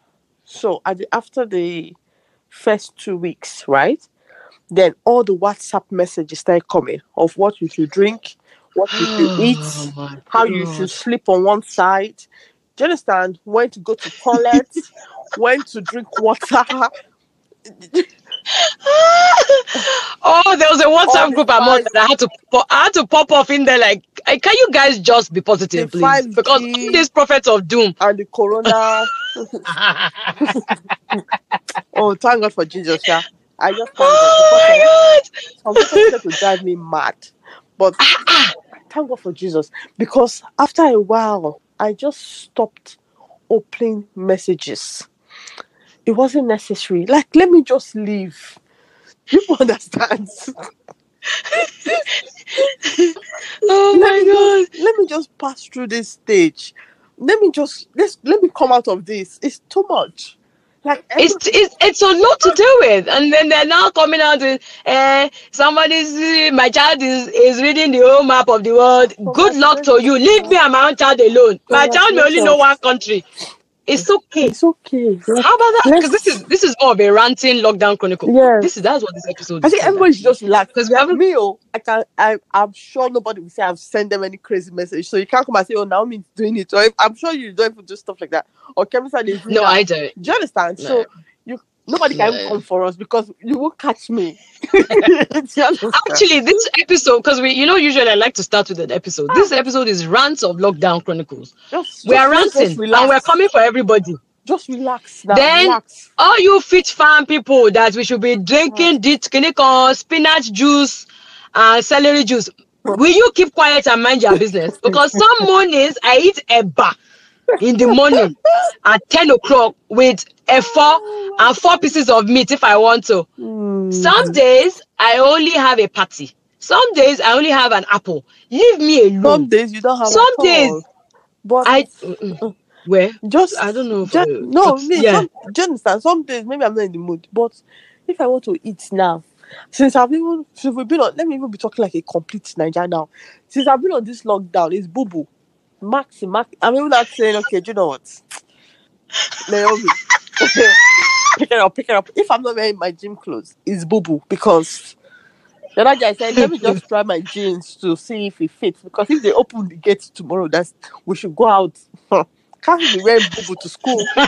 So after the first 2 weeks, right? Then all the WhatsApp messages started coming of what you should drink, what you should eat, how you should sleep on one side. Do you understand? When to go to toilet, when to drink water. There was a WhatsApp group among that I had to pop off in there, like, can you guys just be positive, please? 5G, because all these prophets of doom and the corona. Oh, thank God for Jesus, yeah. I just my God. Some people to drive me mad. But thank God for Jesus. Because after a while, I just stopped opening messages. It wasn't necessary. Like, let me just leave. People understand. Oh my God. Let me just pass through this stage. Let me come out of this. It's too much. Like, it's a lot to do with, and then they're now coming out with my child is reading the whole map of the world. Good luck to you. Leave me and my own child alone. My child may only know one country. It's okay. How about that? Because this is more of a ranting lockdown chronicle. Yeah. That's what this episode is. I think everybody's just relaxed, because we haven't. I'm sure nobody will say I've sent them any crazy message. So you can't come and say, "Oh, Naomi's doing it." Or I'm sure you don't even do stuff like that. Or Kemi Sade. No, I don't. Do you understand? No. So nobody can come for us, because you won't catch me. Actually, this episode, because usually I like to start with an episode. This episode is Rants of Lockdown Chronicles. We are ranting and we're coming for everybody. Just relax now. Then, all you fit fan people that we should be drinking spinach juice and celery juice, will you keep quiet and mind your business? Because some mornings I eat eba in the morning at 10 o'clock with four pieces of meat if I want to. Some days I only have a patty. Some days I only have an apple. Leave me alone. Some days you don't have. Some days, but I where just I don't know. No, yeah. Do you understand? Some days maybe I'm not in the mood, but if I want to eat now, since we've been on, let me even be talking like a complete Nigerian now. Since I've been on this lockdown, it's boo boo. Max. I'm even not saying okay. Do you know what? Naomi. Pick it up. If I'm not wearing my gym clothes, it's boo boo because the other guy said, let me just try my jeans to see if it fits. Because if they open the gate tomorrow, we should go out. Can't be wearing boo boo to school. So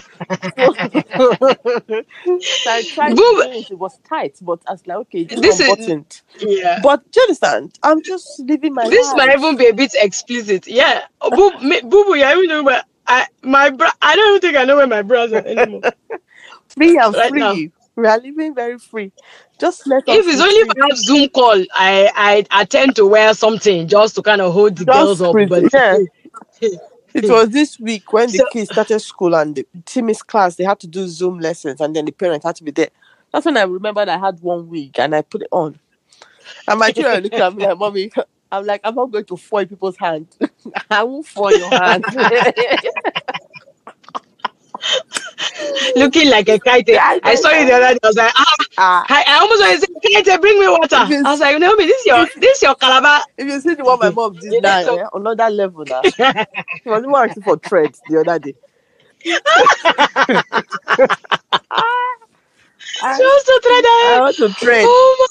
I tried jeans, it was tight, but I was like, okay, this is important. Yeah. But do you understand? I'm just living my life. This might even be a bit explicit. Yeah. Boo boo, I don't know where I don't think I know where my bras are anymore. Free and right free. Now. We are living very free. Just let us. If it's only for a Zoom call, I tend to wear something just to kind of hold the girls up. But yeah. It was this week when the kids started school and the Timmy's class, they had to do Zoom lessons and then the parents had to be there. That's when I remembered I had one wig and I put it on. And my children looked at me like, Mommy, I'm like, I'm not going to foil people's hand. I won't foil your hand. Looking like a kite. I saw you the other day. I was like, I almost wanted to say, kite, bring me water. I was like, no, me, this is your Calabar. If you see the one my mom did now, another level now. She was even asking for threads the other day. She wants to thread. I want to thread. Oh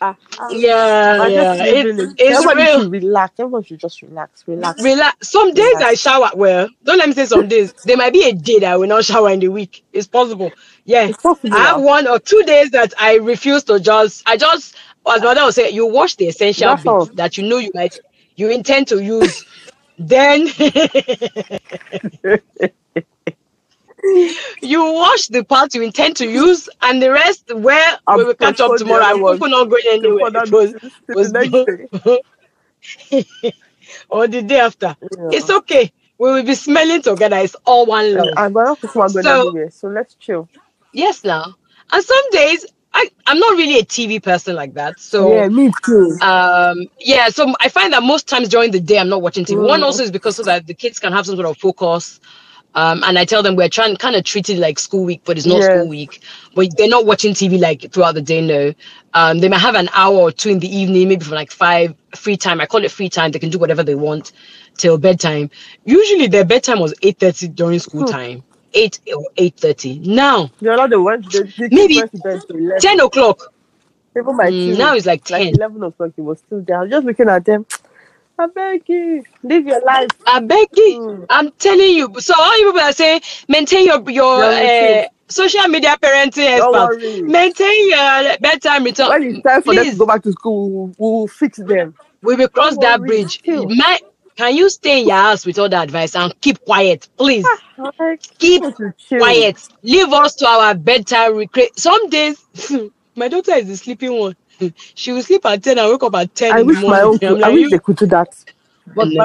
my god! So, yeah. It's everyone real. Relax. Everyone should just relax. Some days I shower. Well, don't let me say some days. There might be a day that I will not shower in the week. It's possible. Yeah, it's possible. I have 1 or 2 days that I refuse to just. I just, as my dad would say, you wash the essential bit that you know you intend to use. Then. You wash the part you intend to use, and the rest where we will catch up tomorrow. I was not going anywhere. It was or the day after. Yeah. It's okay. We will be smelling together. It's all one love. I'm not going anywhere, so let's chill. Yes, now. And some days I'm not really a TV person like that. So yeah, me too. So I find that most times during the day I'm not watching TV. Mm. One also is because so that the kids can have some sort of focus. And I tell them we're trying kind of treat it like school week, but it's not school week. But they're not watching TV like throughout the day, no. They might have an hour or two in the evening, maybe from like 5, free time. I call it free time. They can do whatever they want till bedtime. Usually their bedtime was 8:30 during school time. 8 or 8:30. Now, maybe 10 o'clock. Even my TV, now it's like 10. Like 11 o'clock, it was still there. I was just looking at them. I beg you, live your life. I beg you. I'm telling you. So all you people are saying, maintain your social media parenting. Don't worry. Maintain your bedtime return. When it's time for them to go back to school, we'll fix them. We will cross that bridge. Can you stay in your house with all the advice and keep quiet, please? Keep quiet. Leave us to our bedtime. Some days, my daughter is the sleeping one. She will sleep at 10 and wake up at 10 in the morning. I wish they could do that. But my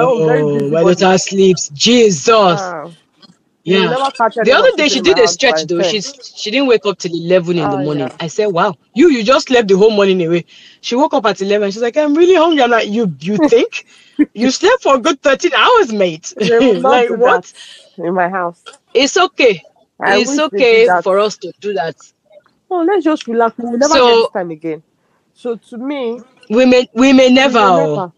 daughter sleeps. Jesus. Yeah. The other day she did a stretch though. She didn't wake up till 11 in the morning. Yeah. I said, wow, you just slept the whole morning away. She woke up at 11. She's like, I'm really hungry. I'm like, you think? You slept for a good 13 hours, mate. Like what? In my house. It's okay. It's okay for us to do that. Oh, let's just relax. We'll never get this time again. So to me, we may never.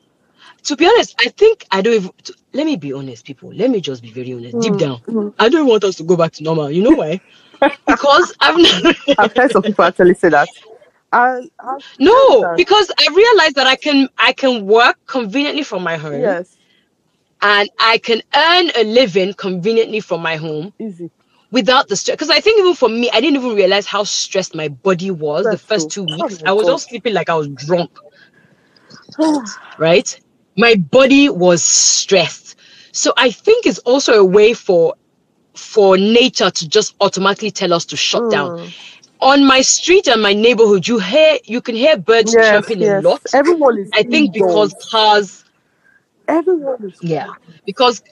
To be honest, I think I don't even. Let me be honest, people. Let me just be very honest. Deep down, I don't want us to go back to normal. You know why? Because I've heard some people actually say that. Because I realized that I can work conveniently from my home. Yes. And I can earn a living conveniently from my home. Easy. Without the stress, because I think even for me, I didn't even realize how stressed my body was the first 2 weeks. I was all sleeping like I was drunk, right? My body was stressed. So I think it's also a way for nature to just automatically tell us to shut down. On my street and my neighborhood, you can hear birds chirping a lot. Everyone is. I think because cars. Everyone is. Yeah, because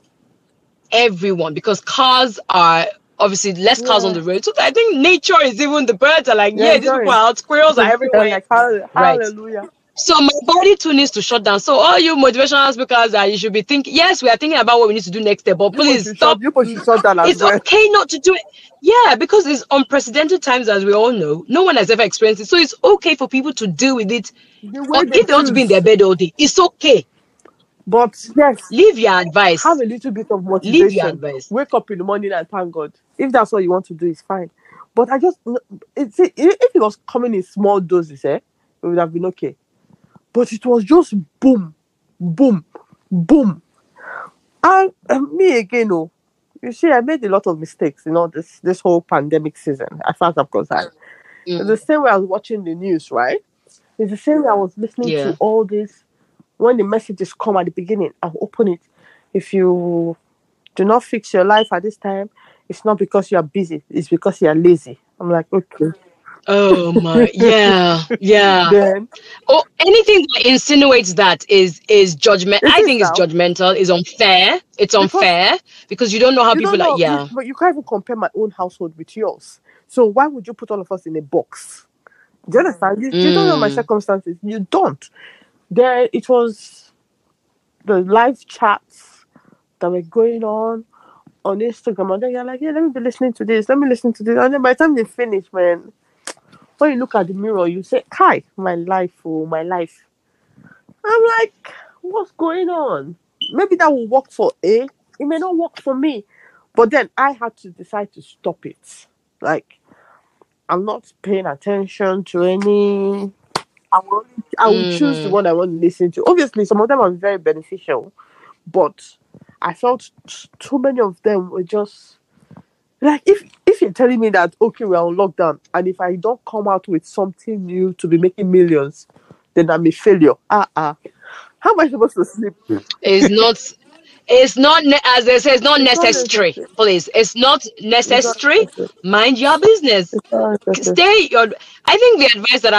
cars are. Obviously, less cars on the road. So I think nature is even the birds are like, these people are out, squirrels are everywhere. Like, hallelujah. So my body too needs to shut down. So all you motivational speakers, you should be thinking, yes, we are thinking about what we need to do next step, but please stop. You should shut down as well. It's okay not to do it. Yeah, because it's unprecedented times, as we all know. No one has ever experienced it. So it's okay for people to deal with it. If they want to be in their bed all day, it's okay. But yes, leave your advice. Have a little bit of motivation. Leave your advice. Wake up in the morning and thank God. If that's what you want to do, it's fine. But I just, it's, if it was coming in small doses, it would have been okay. But it was just boom, boom, boom. And me again, oh, you see, I made a lot of mistakes, you know, this whole pandemic season. I felt up because the same way I was watching the news, right? It's the same way I was listening to all this. When the messages come at the beginning, I'll open it. If you do not fix your life at this time, it's not because you are busy. It's because you are lazy. I'm like, okay. Oh my, yeah. Anything that insinuates that is judgment. I think it's judgmental. It's unfair. It's unfair because you don't know how people are. Yeah, but you can't even compare my own household with yours. So why would you put all of us in a box? Do you understand? You don't know my circumstances. You don't. There, it was the live chats that were going on Instagram, and then you're like, yeah, let me be listening to this. Let me listen to this, and then by the time they finish, man. When you look at the mirror, you say, "Kai, my life." I'm like, what's going on? Maybe that will work for A. It may not work for me. But then I had to decide to stop it. Like, I'm not paying attention to any. I will choose the one I want to listen to. Obviously, some of them are very beneficial. But I felt too many of them were just... Like, if you're telling me that, okay, we're on lockdown, and if I don't come out with something new to be making millions, then I'm a failure. How am I supposed to sleep? It's not, as they say, it's not necessary. Please, it's not necessary. Mind your business. I think the advice that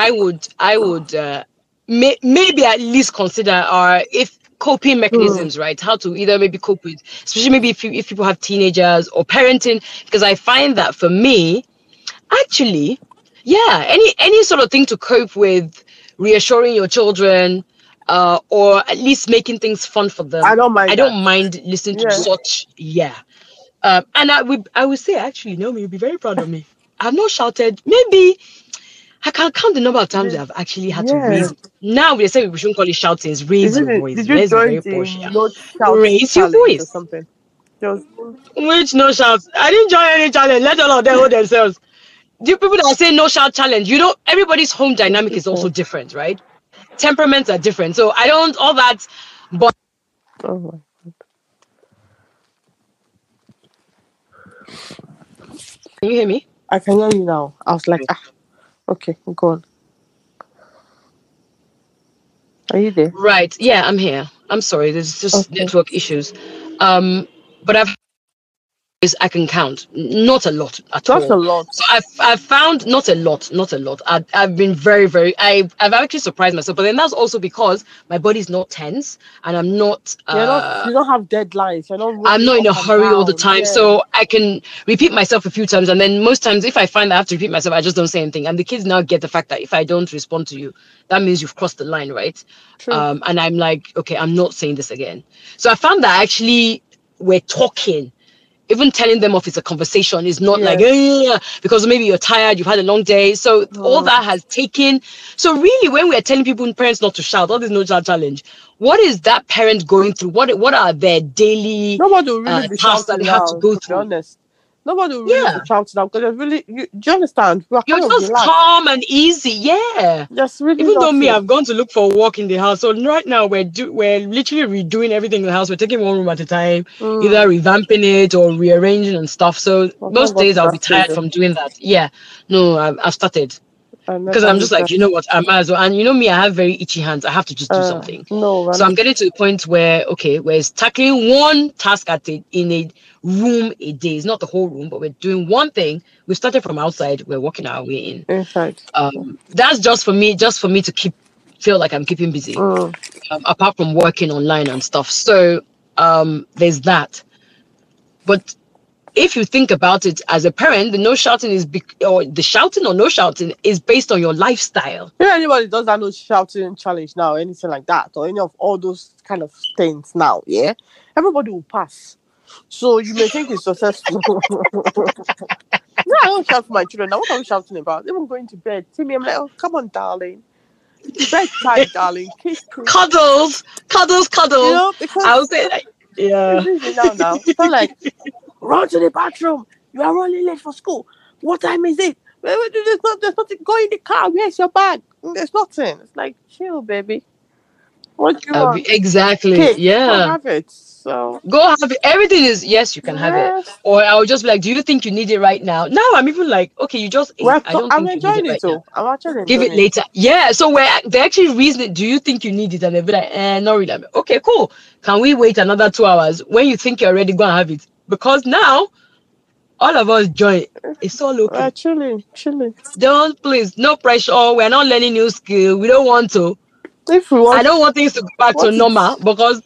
I would maybe at least consider are if, coping mechanisms, right? How to either maybe cope with, especially maybe if people have teenagers or parenting, because I find that for me, actually, any sort of thing to cope with reassuring your children, or at least making things fun for them. I don't mind listening to such. Yeah. And I would say, actually, Naomi, you'll be very proud of me. I've not shouted. Maybe I can count the number of times I've actually had to raise. Now they say we shouldn't call it shouting. It's raise your voice. Raise your voice. Raise your voice. Or something. Which no shout? I didn't join any challenge. Let all of them hold themselves. The people that say no shout challenge, you know, everybody's home dynamic is also different, right? Temperaments are different. So I don't all that. But oh my God. Can you hear me? I can hear you now. I was like, okay, go on. Are you there? Right. Yeah, I'm here. I'm sorry. There's just network issues. But I can count. Not a lot at all. Not a lot. So I've found not a lot. I've been very, very... I've actually surprised myself. But then that's also because my body's not tense and I'm not... you don't have deadlines. I'm not in a hurry all the time. Yeah. So I can repeat myself a few times. And then most times, if I find that I have to repeat myself, I just don't say anything. And the kids now get the fact that if I don't respond to you, that means you've crossed the line, right? True. And I'm like, okay, I'm not saying this again. So I found that actually we're talking. Even telling them off is a conversation. It's not like, because maybe you're tired, you've had a long day. So all that has taken. So really, when we're telling people and parents not to shout, all this no shout challenge, what is that parent going through? What are their daily tasks that they have to go through? Honest. Nobody will really shout now because really, do you understand? You're just calm and easy, Just really even though I've gone to look for a walk in the house. So right now we're literally redoing everything in the house. We're taking one room at a time, either revamping it or rearranging and stuff. So most days I'll be tired from doing that. Yeah, no, I've started because I'm just like, you know what, I might as well. And you know me, I have very itchy hands. I have to just do something. So I'm getting to the point where it's tackling one task at it in a room a day. It's not the whole room, but we're doing one thing. We started from outside. We're walking our way in. Inside. That's just for me to feel like I'm keeping busy. Apart from working online and stuff. So there's that. But if you think about it as a parent, the no shouting is or the shouting or no shouting is based on your lifestyle. If anybody does that no shouting challenge now, anything like that, or any of all those kind of things now, yeah, everybody will pass. So you may think it's successful. No, I don't shout for my children. Now, what are we shouting about? Even going to bed. See me, I'm like, oh, come on, darling. Bedtime, darling. Kiss, cuddles. You know, because I would say that. Yeah. Now. It's not like, run to the bathroom. You are running late for school. What time is it? There's nothing. Go in the car. Where's your bag? There's nothing. It's like, chill, baby. What do you want? Exactly. Cake. Yeah. Go have it. So go have it. Everything is yes, you can have it. Or I would just be like, do you think you need it right now? Now I'm even like, okay, you just. I'm enjoying it too. I'm actually give it later. Yeah. So where they actually reason it. Do you think you need it? And they'll be like, not really. I'm like, okay, cool. Can we wait another 2 hours? When you think you're ready, go and have it. Because now, all of us join. It's all okay. Chilling. Don't please. No pressure. We're not learning new skill. We don't want to. If we want, I don't want things to go back to normal because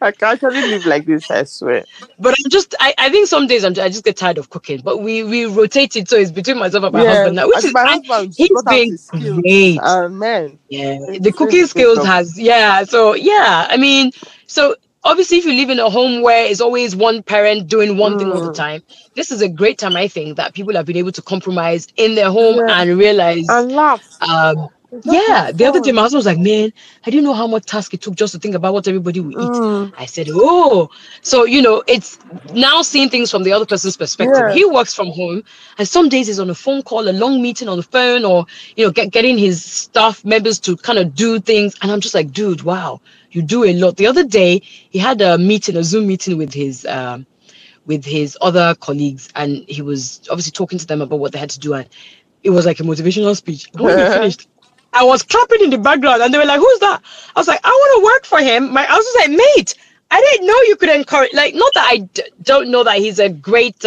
I can't really live like this, I swear. But I think some days I just get tired of cooking. But we rotate it, so it's between myself and my husband now, which is he's being great. Amen. Yeah, the cooking skills has I mean, so obviously if you live in a home where it's always one parent doing one thing all the time, this is a great time, I think, that people have been able to compromise in their home and realize and laugh. The other day my husband was like, man, I didn't know how much task it took just to think about what everybody will eat. I said, so it's now seeing things from the other person's perspective. He works from home and some days he's on a phone call, a long meeting on the phone, or getting his staff members to kind of do things, and I'm just like, dude, wow, you do a lot. The other day he had a Zoom meeting with his other colleagues, and he was obviously talking to them about what they had to do, and it was like a motivational speech. When he finished, I was clapping in the background and they were like, who's that? I was like, I want to work for him. I was like, mate, I didn't know you could encourage, like, not that I don't know that he's a great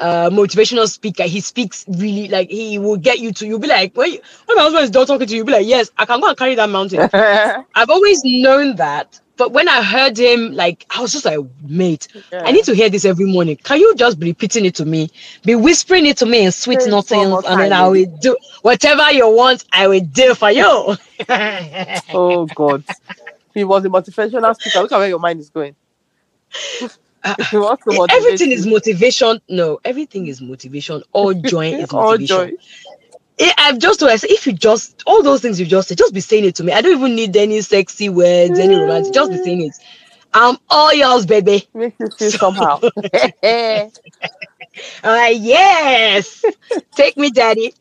motivational speaker. He speaks really, like, he will get you to, you'll be like, when my husband is done talking to you, you'll be like, yes, I can go and carry that mountain. I've always known that. But when I heard him, like, I was just like, mate, I need to hear this every morning. Can you just be repeating it to me? Be whispering it to me in sweet nothings, and then I will do whatever you want, I will do for you. Oh, God. He was a motivational speaker. Look at where your mind is going. Everything is motivation. No, everything is motivation. All joy is motivation. I've just told myself, if you just, all those things you just said, just be saying it to me. I don't even need any sexy words, any romance. Just be saying it. I'm all yours, baby. Make you feel somehow. Yes. Take me, daddy.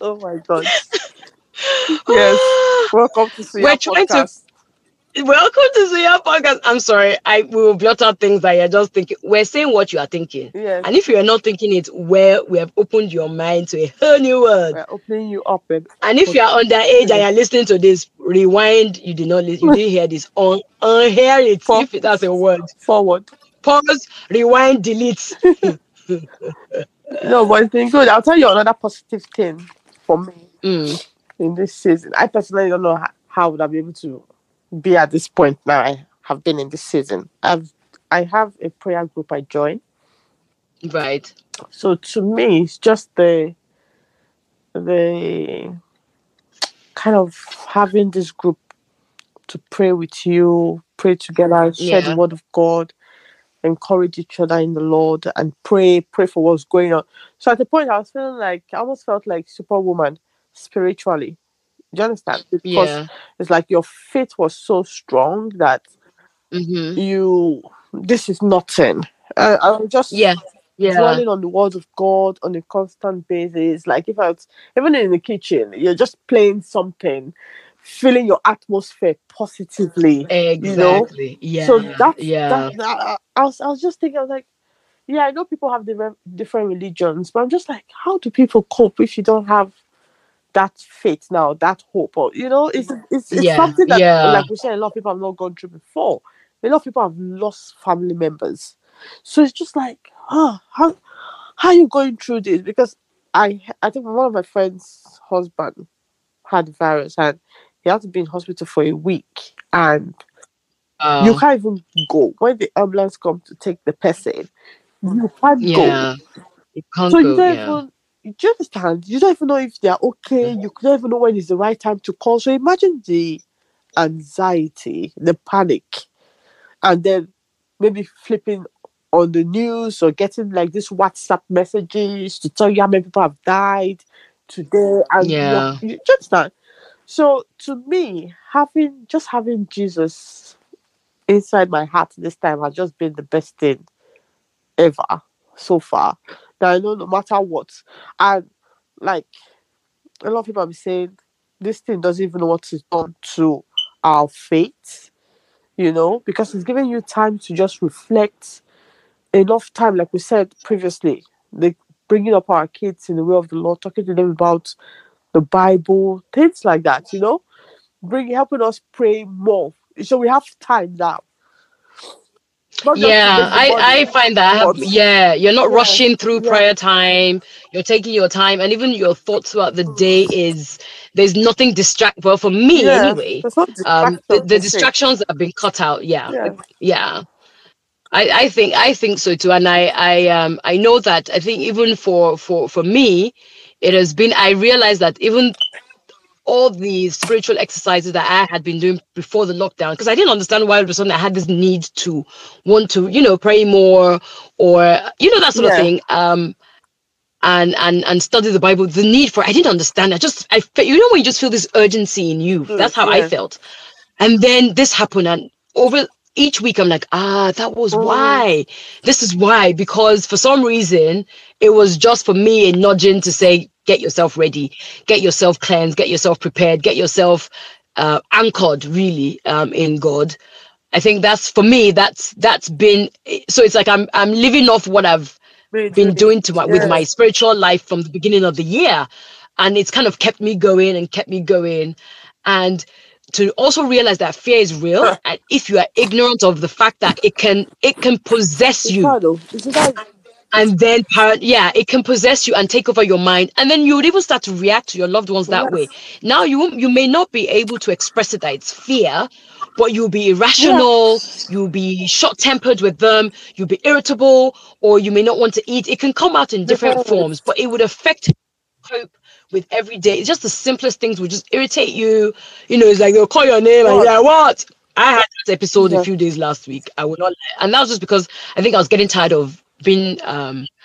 Oh, my God. Yes. Welcome to Suya Podcast. Welcome to Suya Podcast. I'm sorry, we will blot out things that you're just thinking. We're saying what you are thinking. Yes. And if you are not thinking it, we have opened your mind to a whole new world. We're opening you up. And if you are underage and you're listening to this, rewind. You did not listen. You didn't hear this. Unhear it. If that's a word. Forward. Pause. Rewind. Delete. No, but it's been good. I'll tell you another positive thing for me in this season. I personally don't know how would I be able to be at this point now. I have been in this season. I have a prayer group I join. Right. So to me, it's just the kind of having this group to pray with you, pray together, share the word of God, encourage each other in the Lord, and pray for what's going on. So at the point, I was feeling like I almost felt like Superwoman spiritually. Do you understand? Because it's like your faith was so strong that this is nothing. I'm just dwelling on the word of God on a constant basis. Like even in the kitchen, you're just playing something, filling your atmosphere positively. Exactly. Yeah. So I was just thinking, I was like, I know people have different religions, but I'm just like, how do people cope if you don't have that faith now, that hope, or it's something that, like we said, a lot of people have not gone through before. A lot of people have lost family members, so it's just like, how are you going through this? Because I think one of my friend's husband had virus, and he had to be in hospital for a week, and you can't even go. When the ambulance comes to take the person, you can't go. You can't go. Do you understand? You don't even know if they are okay. You don't even know when is the right time to call. So imagine the anxiety, the panic, and then maybe flipping on the news or getting like this WhatsApp messages to tell you how many people have died today. And you understand? So to me, having Jesus inside my heart this time has just been the best thing ever so far. That I know no matter what. And like a lot of people have been saying, this thing doesn't even know what is done to our faith, you know, because it's giving you time to just reflect, enough time, like we said previously, like bringing up our kids in the way of the Lord, talking to them about the Bible, things like that, you know, helping us pray more. So we have time now. I find that you're not rushing through prayer time. You're taking your time, and even your thoughts throughout the day is there's nothing distract. Well, for me anyway, the distractions have been cut out. I think so too, and I know that. I think even for me, it has been. I realized that even all the spiritual exercises that I had been doing before the lockdown, because I didn't understand why it was something I had this need to want to, you know, pray more or, you know, that sort of thing. And study the Bible, the need for it, I didn't understand. I you know, when you just feel this urgency in you, that's how I felt. And then this happened, and over each week I'm like, that was why. This is why, because for some reason it was just for me a nudging to say, get yourself ready, get yourself cleansed, get yourself prepared, get yourself anchored really in God. I think that's for me, that's been, so it's like I'm living off what I've been doing with my spiritual life from the beginning of the year, and it's kind of kept me going. And to also realize that fear is real, and if you are ignorant of the fact that it can possess you, and then it can possess you and take over your mind, and then you would even start to react to your loved ones that way. Now you may not be able to express it that it's fear, but you'll be irrational, you'll be short-tempered with them, you'll be irritable, or you may not want to eat. It can come out in different forms, but it would affect hope with every day. It's just the simplest things will just irritate you, you know. It's like they'll call your name and I had this episode a few days last week. I would not, and that was just because I think I was getting tired of being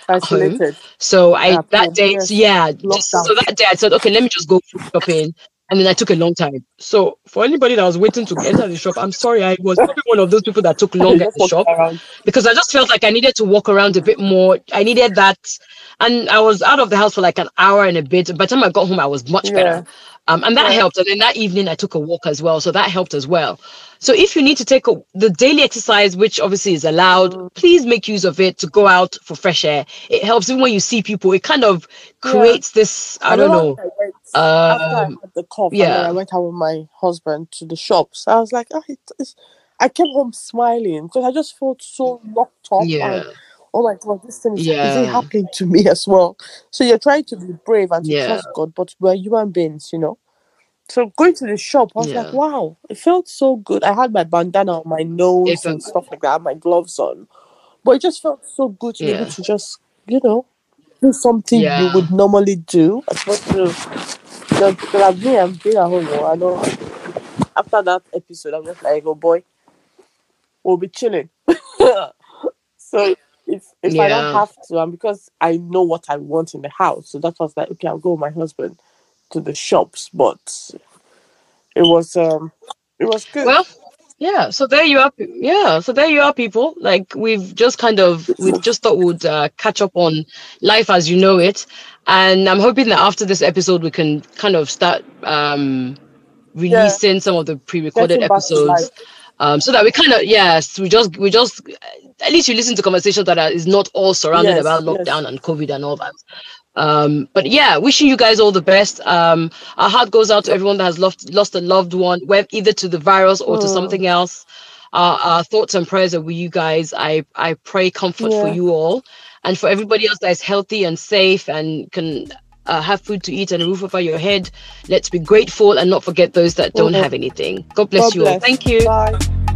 isolated home. So I that day so that day I said, okay, let me just go food shopping, and then I took a long time. So for anybody that was waiting to enter the shop, I'm sorry, I was probably one of those people that took longer at the shop around, because I just felt like I needed to walk around a bit more. I needed that, and I was out of the house for like an hour and a bit. By the time I got home, I was much better, and that helped. And then that evening, I took a walk as well, so that helped as well. So if you need to take the daily exercise, which obviously is allowed, please make use of it to go out for fresh air. It helps even when you see people. It kind of creates this, I don't know. After I had the cough, and I went out with my husband to the shops. I was like, I came home smiling because I just felt so locked up. And, oh my God, this thing is happening to me as well. So you're trying to be brave and to trust God, but we're human beings, you know. So going to the shop, I was like, wow, it felt so good. I had my bandana on my nose and stuff like that, I had my gloves on. But it just felt so good to be able to just, you know, do something you would normally do. Because me, I'm being at home. I know after that episode, I'm just like, oh boy, we'll be chilling. So if I don't have to, and because I know what I want in the house, so that was like, okay, I'll go with my husband to the shops. But it was good. Well, so there you are. So there you are, people. Like, we just thought we would catch up on life as you know it, and I'm hoping that after this episode we can kind of start releasing some of the pre-recorded episodes, so that we kind of we just at least you listen to conversations that is not all surrounded about lockdown and COVID and all that. But wishing you guys all the best. Our heart goes out to everyone that has lost a loved one, either to the virus or to something else. Our thoughts and prayers are with you guys. I pray comfort for you all, and for everybody else that is healthy and safe and can have food to eat and a roof over your head. Let's be grateful and not forget those that don't have anything. God bless you all. Thank you. Bye.